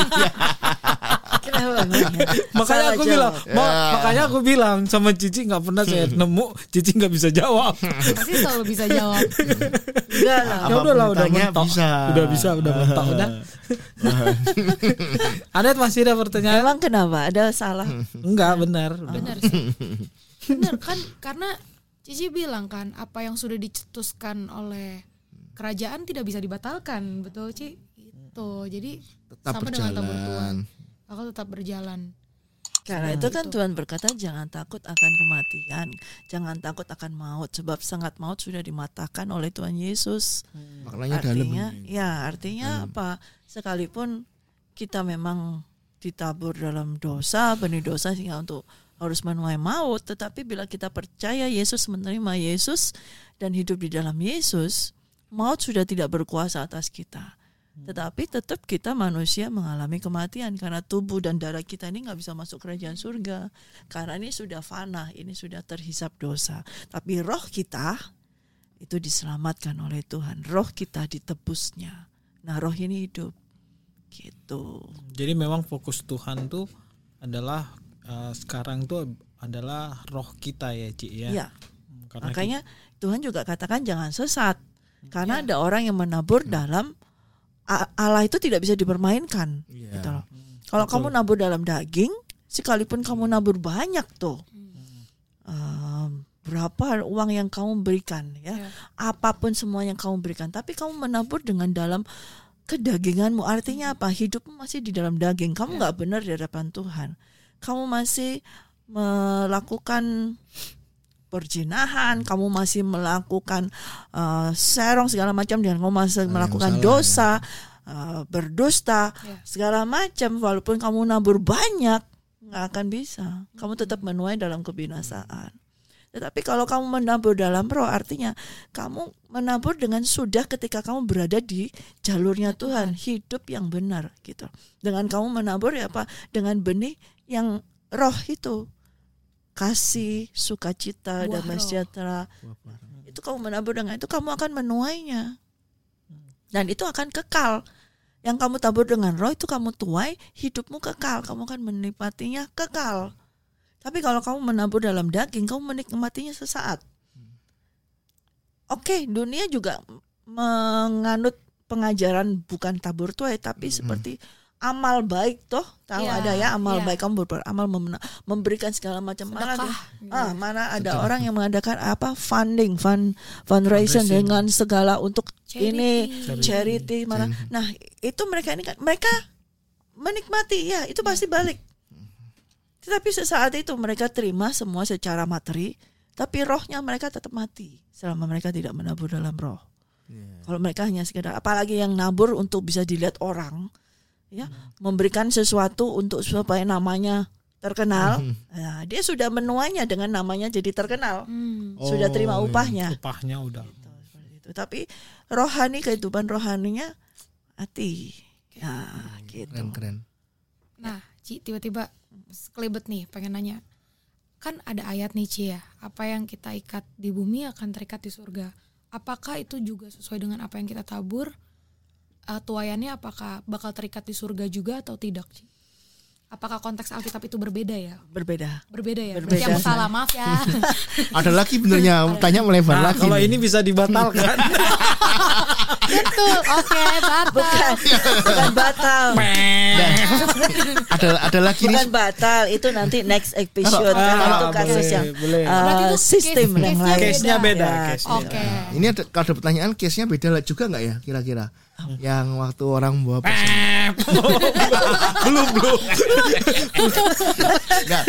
makanya aku jawab. bilang, ya. mak- makanya aku bilang sama Cici nggak pernah saya nemu Cici nggak bisa jawab. Pasti selalu bisa jawab. Enggak lah. Ya udah lah, udah mentok. Bisa. Udah bisa, udah mentok udah. Anet masih ada pertanyaan? Emang kenapa? Ada salah? Enggak, benar. Benar sih. Benar kan, karena Cici bilang kan apa yang sudah dicetuskan oleh kerajaan tidak bisa dibatalkan, betul Ci? Itu. Jadi tetap sama berjalan. Dengan tabur Tuhan. Aku tetap berjalan. Karena nah, itu kan itu. Tuhan berkata jangan takut akan kematian, jangan takut akan maut, sebab sangat maut sudah dimatahkan oleh Tuhan Yesus. Hmm. Maknanya artinya, dalam. Ya artinya hmm. apa? Sekalipun kita memang ditabur dalam dosa, benih dosa sehingga untuk harus menuai maut, tetapi bila kita percaya Yesus, menerima Yesus dan hidup di dalam Yesus, maut sudah tidak berkuasa atas kita. Tetapi tetap kita manusia mengalami kematian karena tubuh dan darah kita ini nggak bisa masuk kerajaan surga karena ini sudah fana, ini sudah terhisap dosa. Tapi roh kita itu diselamatkan oleh Tuhan, roh kita ditebusnya. Nah roh ini hidup, gitu. Jadi memang fokus Tuhan tuh adalah uh, sekarang tuh adalah roh kita ya Ci ya. Iya. Karena makanya kita... Tuhan juga katakan jangan sesat karena ya. Ada orang yang menabur hmm. dalam Allah itu tidak bisa dipermainkan, yeah. gitu loh. Kalau kamu nabur dalam daging, sekalipun kamu nabur banyak tuh, um, berapa uang yang kamu berikan, ya, yeah. apapun semua yang kamu berikan, tapi kamu menabur dengan dalam kedaginganmu, artinya apa? Hidupmu masih di dalam daging, kamu nggak yeah. benar di hadapan Tuhan, kamu masih melakukan perzinahan, kamu masih melakukan uh, serong segala macam dan kamu masih nah, melakukan salah, dosa, ya. uh, berdusta, ya. Segala macam. Walaupun kamu nabur banyak, nggak akan bisa. Kamu tetap menuai dalam kebinasaan. Hmm. Tetapi kalau kamu menabur dalam roh, artinya kamu menabur dengan sudah ketika kamu berada di jalurnya Tuhan, hidup yang benar gitu. Dengan kamu menabur ya apa? Dengan benih yang roh itu. Kasih, sukacita, wow. damai sejahtera. Wow. Itu kamu menabur dengan itu, kamu akan menuainya. Dan itu akan kekal. Yang kamu tabur dengan roh itu kamu tuai, hidupmu kekal. Kamu akan menikmatinya kekal. Tapi kalau kamu menabur dalam daging, kamu menikmatinya sesaat. Oke, okay, dunia juga menganut pengajaran bukan tabur tuai, tapi mm-hmm. seperti... amal baik toh tahu ya, ada ya amal ya. Baik kamu beramal memena- memberikan segala macam mana ya. ah, mana ada Sedekah. Orang yang mengadakan apa funding fund fundraising, fundraising dengan segala untuk charity. ini charity, charity mana charity. Nah itu mereka ini kan mereka menikmati ya itu pasti balik, tetapi sesaat itu mereka terima semua secara materi tapi rohnya mereka tetap mati selama mereka tidak menabur dalam roh. yeah. Kalau mereka hanya sekedar apalagi yang nabur untuk bisa dilihat orang ya, hmm. memberikan sesuatu untuk supaya namanya terkenal. Hmm. Nah, dia sudah menuainya dengan namanya jadi terkenal. Hmm. Oh, sudah terima upahnya. Ya, upahnya udah. Gitu, seperti itu. Tapi rohani kehidupan rohaninya hati. Nah, hmm. gitu. Keren-keren. Nah, Ci tiba-tiba kelibet nih pengen nanya. Kan ada ayat nih Ci ya, apa yang kita ikat di bumi akan terikat di surga. Apakah itu juga sesuai dengan apa yang kita tabur uh, tuayannya apakah bakal terikat di surga juga atau tidak? Apakah konteks Alkitab itu berbeda ya? Berbeda. Berbeda ya. Berbeda. Yang salah, maaf ya. Ada lagi benernya, tanya melebar nah, lagi. Kalau nih. Ini bisa dibatalkan. Betul. Oke, okay, batal. Bukan, bukan batal. Nah, ada ada lagi nih. Bukan batal, itu nanti next episode. Ah, karena itu kasus boleh, yang boleh. Uh, sistem case, yang lain. Case-nya beda. Ya. Oke. Okay. Ini ada, kalau ada pertanyaan, case-nya beda juga nggak ya kira-kira? Yang waktu orang bawa pesen belum belum nggak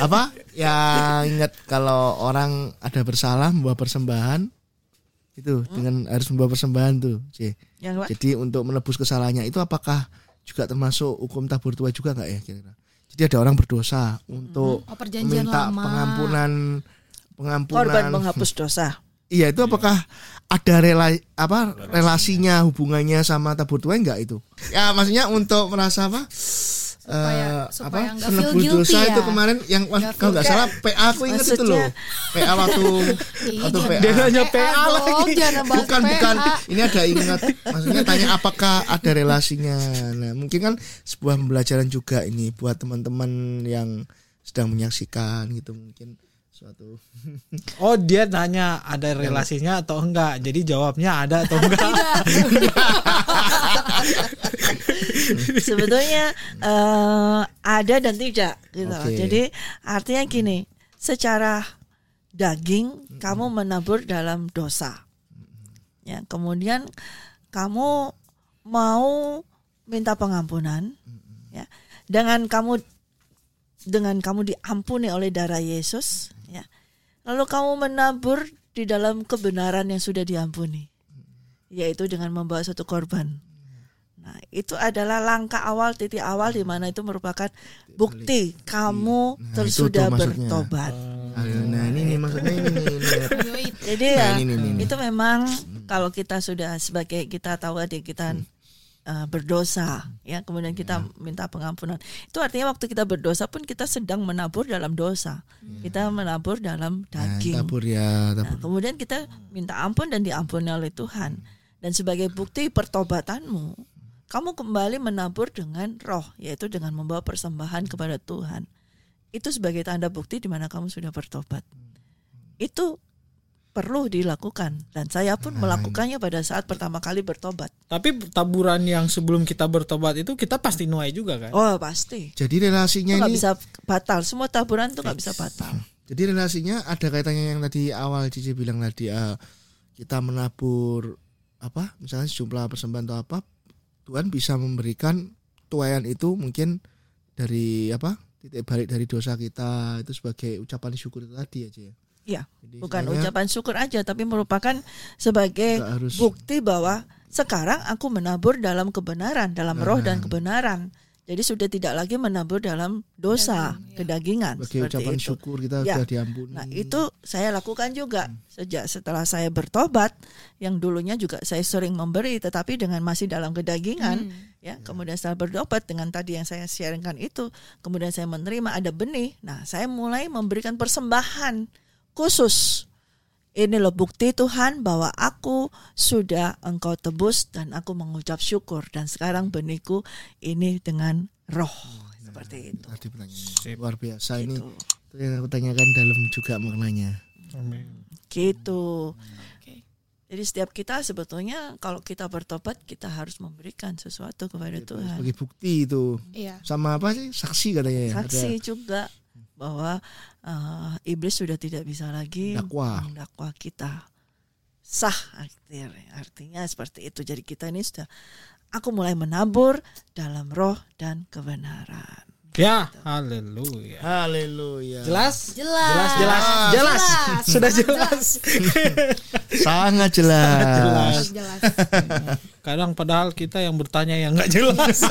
apa yang ingat kalau orang ada bersalah membawa persembahan itu hmm? Dengan harus membawa persembahan tuh C. Jadi untuk menebus kesalahannya itu apakah juga termasuk hukum tabur tua juga nggak ya kira-kira? Jadi ada orang berdosa untuk oh, minta lama. pengampunan pengampunan korban menghapus dosa. Iya itu apakah ada rela apa relasinya hubungannya sama tabur tua enggak itu? Ya maksudnya untuk merasa apa? Supaya, uh, supaya apa? Menebus dosa ya? Itu kemarin yang gak kalau nggak salah P A aku ingat itu loh. P A waktu waktu P A. Dia nanya P A lagi. Bukan P A. Bukan. Ini ada ingat. Maksudnya tanya apakah ada relasinya? Nah mungkin kan sebuah pembelajaran juga ini buat teman-teman yang sedang menyaksikan gitu mungkin. Suatu. Oh dia nanya ada relasinya atau enggak. Jadi jawabnya ada atau enggak. Sebetulnya uh, ada dan tidak gitu. Okay. Jadi artinya gini, secara daging mm-hmm. kamu menabur dalam dosa. Ya, kemudian kamu mau minta pengampunan mm-hmm. ya. Dengan kamu dengan kamu diampuni oleh darah Yesus. Ya. Lalu kamu menabur di dalam kebenaran yang sudah diampuni, yaitu dengan membawa suatu korban. Nah, itu adalah langkah awal, titik awal di mana itu merupakan bukti kamu nah, sudah bertobat. Oh. Nah, ini, ini maksudnya ini. ini. Jadi ya, nah, ini, ini, ini. Itu memang kalau kita sudah sebagai kita tahu adik kita hmm. uh, berdosa, ya kemudian kita ya. minta pengampunan. Itu artinya waktu kita berdosa pun kita sedang menabur dalam dosa. Ya. Kita menabur dalam daging. Nah, tabur ya, tabur. Nah, kemudian kita minta ampun dan diampuni oleh Tuhan. Dan sebagai bukti pertobatanmu, kamu kembali menabur dengan roh, yaitu dengan membawa persembahan kepada Tuhan. Itu sebagai tanda bukti di mana kamu sudah bertobat. Itu perlu dilakukan dan saya pun nah, melakukannya pada saat pertama kali bertobat. Tapi taburan yang sebelum kita bertobat itu kita pasti nuai juga kan? Oh pasti. Jadi relasinya itu ini nggak bisa batal. Semua taburan itu nggak bisa batal. Jadi relasinya ada kaitannya yang tadi awal Cici bilang tadi uh, kita menabur apa? Misalnya sejumlah persembahan atau apa? Tuhan bisa memberikan tuaian itu mungkin dari apa? Titik balik dari dosa kita itu sebagai ucapan syukur itu tadi aja ya. Ya, jadi bukan ucapan syukur aja, tapi merupakan sebagai bukti bahwa sekarang aku menabur dalam kebenaran, dalam nah, roh dan kebenaran. Jadi sudah tidak lagi menabur dalam dosa, ya, kedagingan. Sebagai ucapan itu. Syukur kita ya. Sudah diampuni. Nah itu saya lakukan juga sejak setelah saya bertobat, yang dulunya juga saya sering memberi, tetapi dengan masih dalam kedagingan. Hmm. Ya, kemudian setelah bertobat dengan tadi yang saya sharingkan itu, kemudian saya menerima ada benih. Nah saya mulai memberikan persembahan. Khusus, ini loh bukti Tuhan bahwa aku sudah Engkau tebus dan aku mengucap syukur dan sekarang benihku ini dengan roh nah, seperti itu. Luar biasa gitu. Ini itu yang aku tanyakan dalam juga maknanya. Amin. Gitu. Okay. Jadi setiap kita sebetulnya kalau kita bertobat kita harus memberikan sesuatu kepada ya, Tuhan. Sebagai bukti itu. Iya. Sama apa sih? Saksi katanya ya. Saksi ada. Juga. Bahwa uh, iblis sudah tidak bisa lagi dakwa. mendakwa kita sah artinya, artinya seperti itu. Jadi kita ini sudah aku mulai menabur dalam roh dan kebenaran. Ya, gitu. Haleluya. Haleluya. Jelas? Jelas. Jelas, jelas, jelas. jelas. jelas. Sudah jelas. Sangat jelas. Sangat jelas. jelas. Kadang padahal kita yang bertanya yang enggak jelas.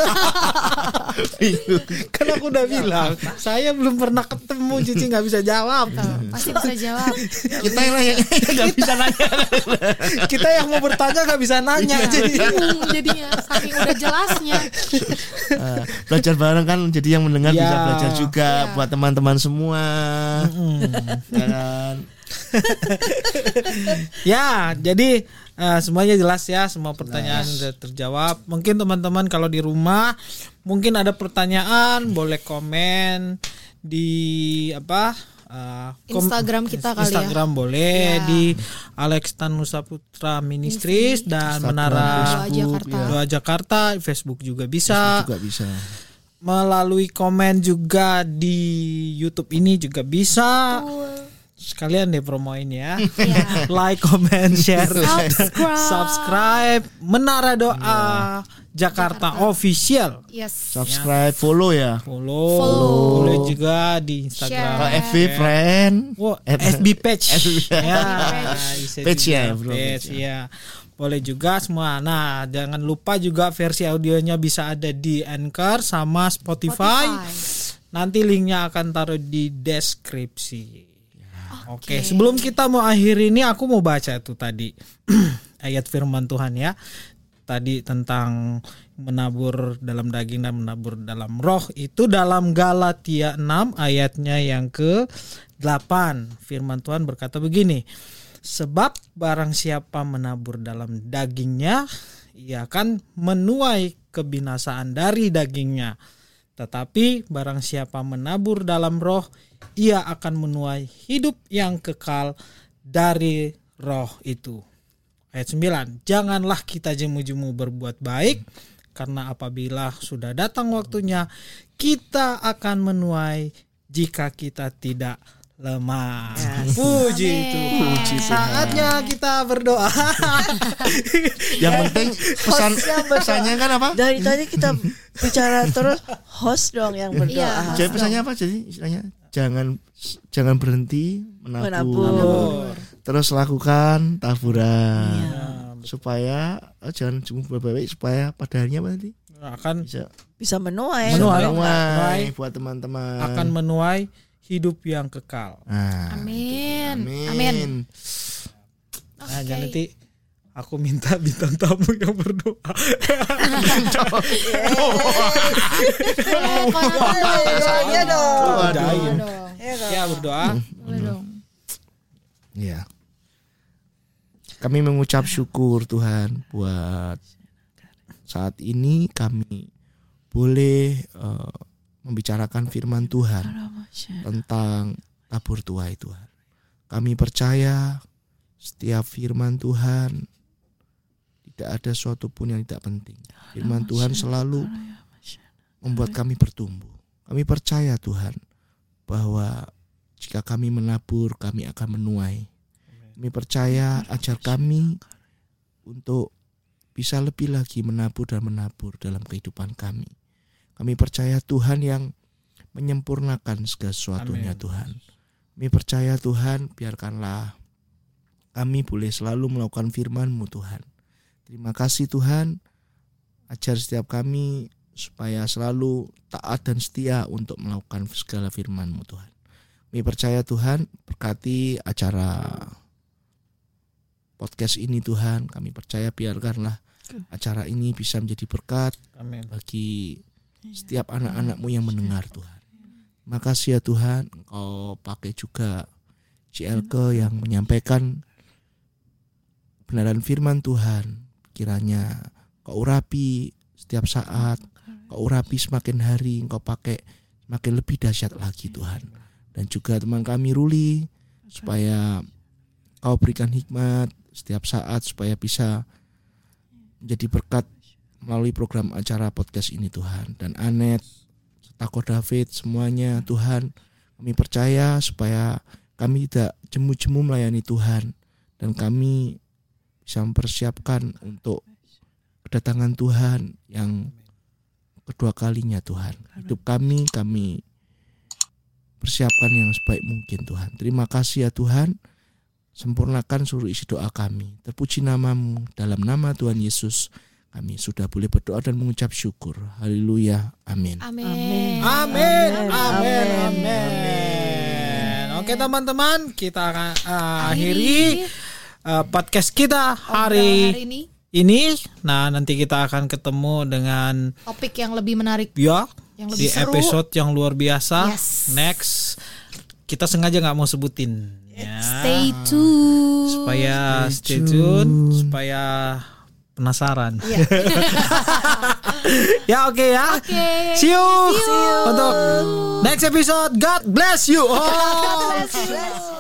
Kan aku udah bilang, saya belum pernah ketemu Cici enggak bisa jawab. Pasti bisa jawab. Kita yang enggak bisa nanya. Kita yang mau bertanya enggak bisa nanya. Jadi jadinya saking udah jelasnya. Belajar bareng kan jadi yang dengar ya. Bisa belajar juga ya. Buat teman-teman semua. Mm-hmm. Dan ya, jadi Uh, semuanya jelas ya, semua pertanyaan nice. Sudah terjawab. Mungkin teman-teman kalau di rumah mungkin ada pertanyaan, boleh komen di apa? Uh, kom- Instagram kita kali Instagram ya. Instagram boleh yeah. Di Alex Tanusa Putra Ministries Insti. Dan Instagram, Menara Facebook, Doa Jakarta, ya. Facebook juga bisa. Facebook juga bisa. Melalui komen juga di YouTube ini juga bisa. Betul. Sekalian deh promoin ya. Yeah. Like, comment, share, subscribe. subscribe Menara Doa yeah. Jakarta, Jakarta Official. Yes. Subscribe, ya. follow ya. Follow. follow. Follow juga di Instagram. Share. F B friend. Wow, F B page. Ya. Page ya, bro. Page ya. Boleh juga semua. Nah, jangan lupa juga versi audionya bisa ada di Anchor sama Spotify. Spotify. Nanti linknya akan taruh di deskripsi. Oke, okay. Sebelum kita mau akhir ini aku mau baca itu tadi ayat firman Tuhan ya. Tadi tentang menabur dalam daging dan menabur dalam roh itu dalam Galatia enam ayatnya yang ke delapan. Firman Tuhan berkata begini. Sebab barang siapa menabur dalam dagingnya, ia akan menuai kebinasaan dari dagingnya. Tetapi barang siapa menabur dalam roh, ia akan menuai hidup yang kekal dari roh itu. Ayat sembilan. Janganlah kita jemu-jemu berbuat baik, karena apabila sudah datang waktunya, kita akan menuai jika kita tidak lemah. Yes. Puji itu. Puji Tuhan. Saatnya kita berdoa. Yang penting pesan pesannya kan apa? Dari tadi kita bicara terus host dong yang berdoa. Iya, jadi pesannya dong. Apa jadi istilahnya? Jangan jangan berhenti menabur. menabur. Terus lakukan taburan. Iya. Supaya oh, jangan cuma berbaik supaya padahalnya nanti akan bisa, bisa menuai. Menuai. menuai buat teman-teman. Akan menuai hidup yang kekal. Nah, amin. Amin. Amin. Nah, okay. Nanti aku minta bintang tamu yang berdoa. Doanya dong. Ya berdoa. Ya. Kami mengucap syukur Tuhan buat saat ini kami boleh uh, membicarakan firman Tuhan tentang tabur tuai Tuhan. Kami percaya setiap firman Tuhan tidak ada suatu pun yang tidak penting. Firman Tuhan selalu membuat kami bertumbuh. Kami percaya Tuhan bahwa jika kami menabur kami akan menuai. Kami percaya ajar kami untuk bisa lebih lagi menabur dan menabur dalam kehidupan kami. Kami percaya Tuhan yang menyempurnakan segala sesuatunya. Amen. Tuhan. Kami percaya Tuhan biarkanlah kami boleh selalu melakukan firman-Mu Tuhan. Terima kasih Tuhan. Ajar setiap kami supaya selalu taat dan setia untuk melakukan segala firman-Mu Tuhan. Kami percaya Tuhan berkati acara podcast ini Tuhan. Kami percaya biarkanlah acara ini bisa menjadi berkat. Amen. Bagi setiap anak-anakmu yang mendengar Tuhan. Makasih ya Tuhan. Engkau pakai juga C L K yang menyampaikan kebenaran firman Tuhan. Kiranya Engkau urapi setiap saat. Engkau urapi semakin hari. Engkau pakai semakin lebih dahsyat lagi Tuhan. Dan juga teman kami Ruli. Supaya Engkau berikan hikmat setiap saat. Supaya bisa menjadi berkat melalui program acara podcast ini Tuhan. Dan Anet, serta Ko David, semuanya Tuhan. Kami percaya supaya kami tidak jemu-jemu melayani Tuhan. Dan kami bisa mempersiapkan untuk kedatangan Tuhan yang kedua kalinya Tuhan. Hidup kami, kami persiapkan yang sebaik mungkin Tuhan. Terima kasih ya Tuhan. Sempurnakan seluruh isi doa kami. Terpuji namamu dalam nama Tuhan Yesus. Kami sudah boleh berdoa dan mengucap syukur. Haleluya. Amin. Amin. Amin. Amin. Amin. Oke teman-teman, kita akan uh, akhiri uh, podcast kita hari, hari ini. ini. Nah, nanti kita akan ketemu dengan topik yang lebih menarik. Ya, yang lebih di seru. Episode yang luar biasa. Yes. Next, kita sengaja nggak mau sebutin. Ya. Stay tuned. supaya stay tune, supaya penasaran. Yeah. ya oke okay, ya. Okay. See you. See you untuk next episode. God bless you. Oh. God bless you.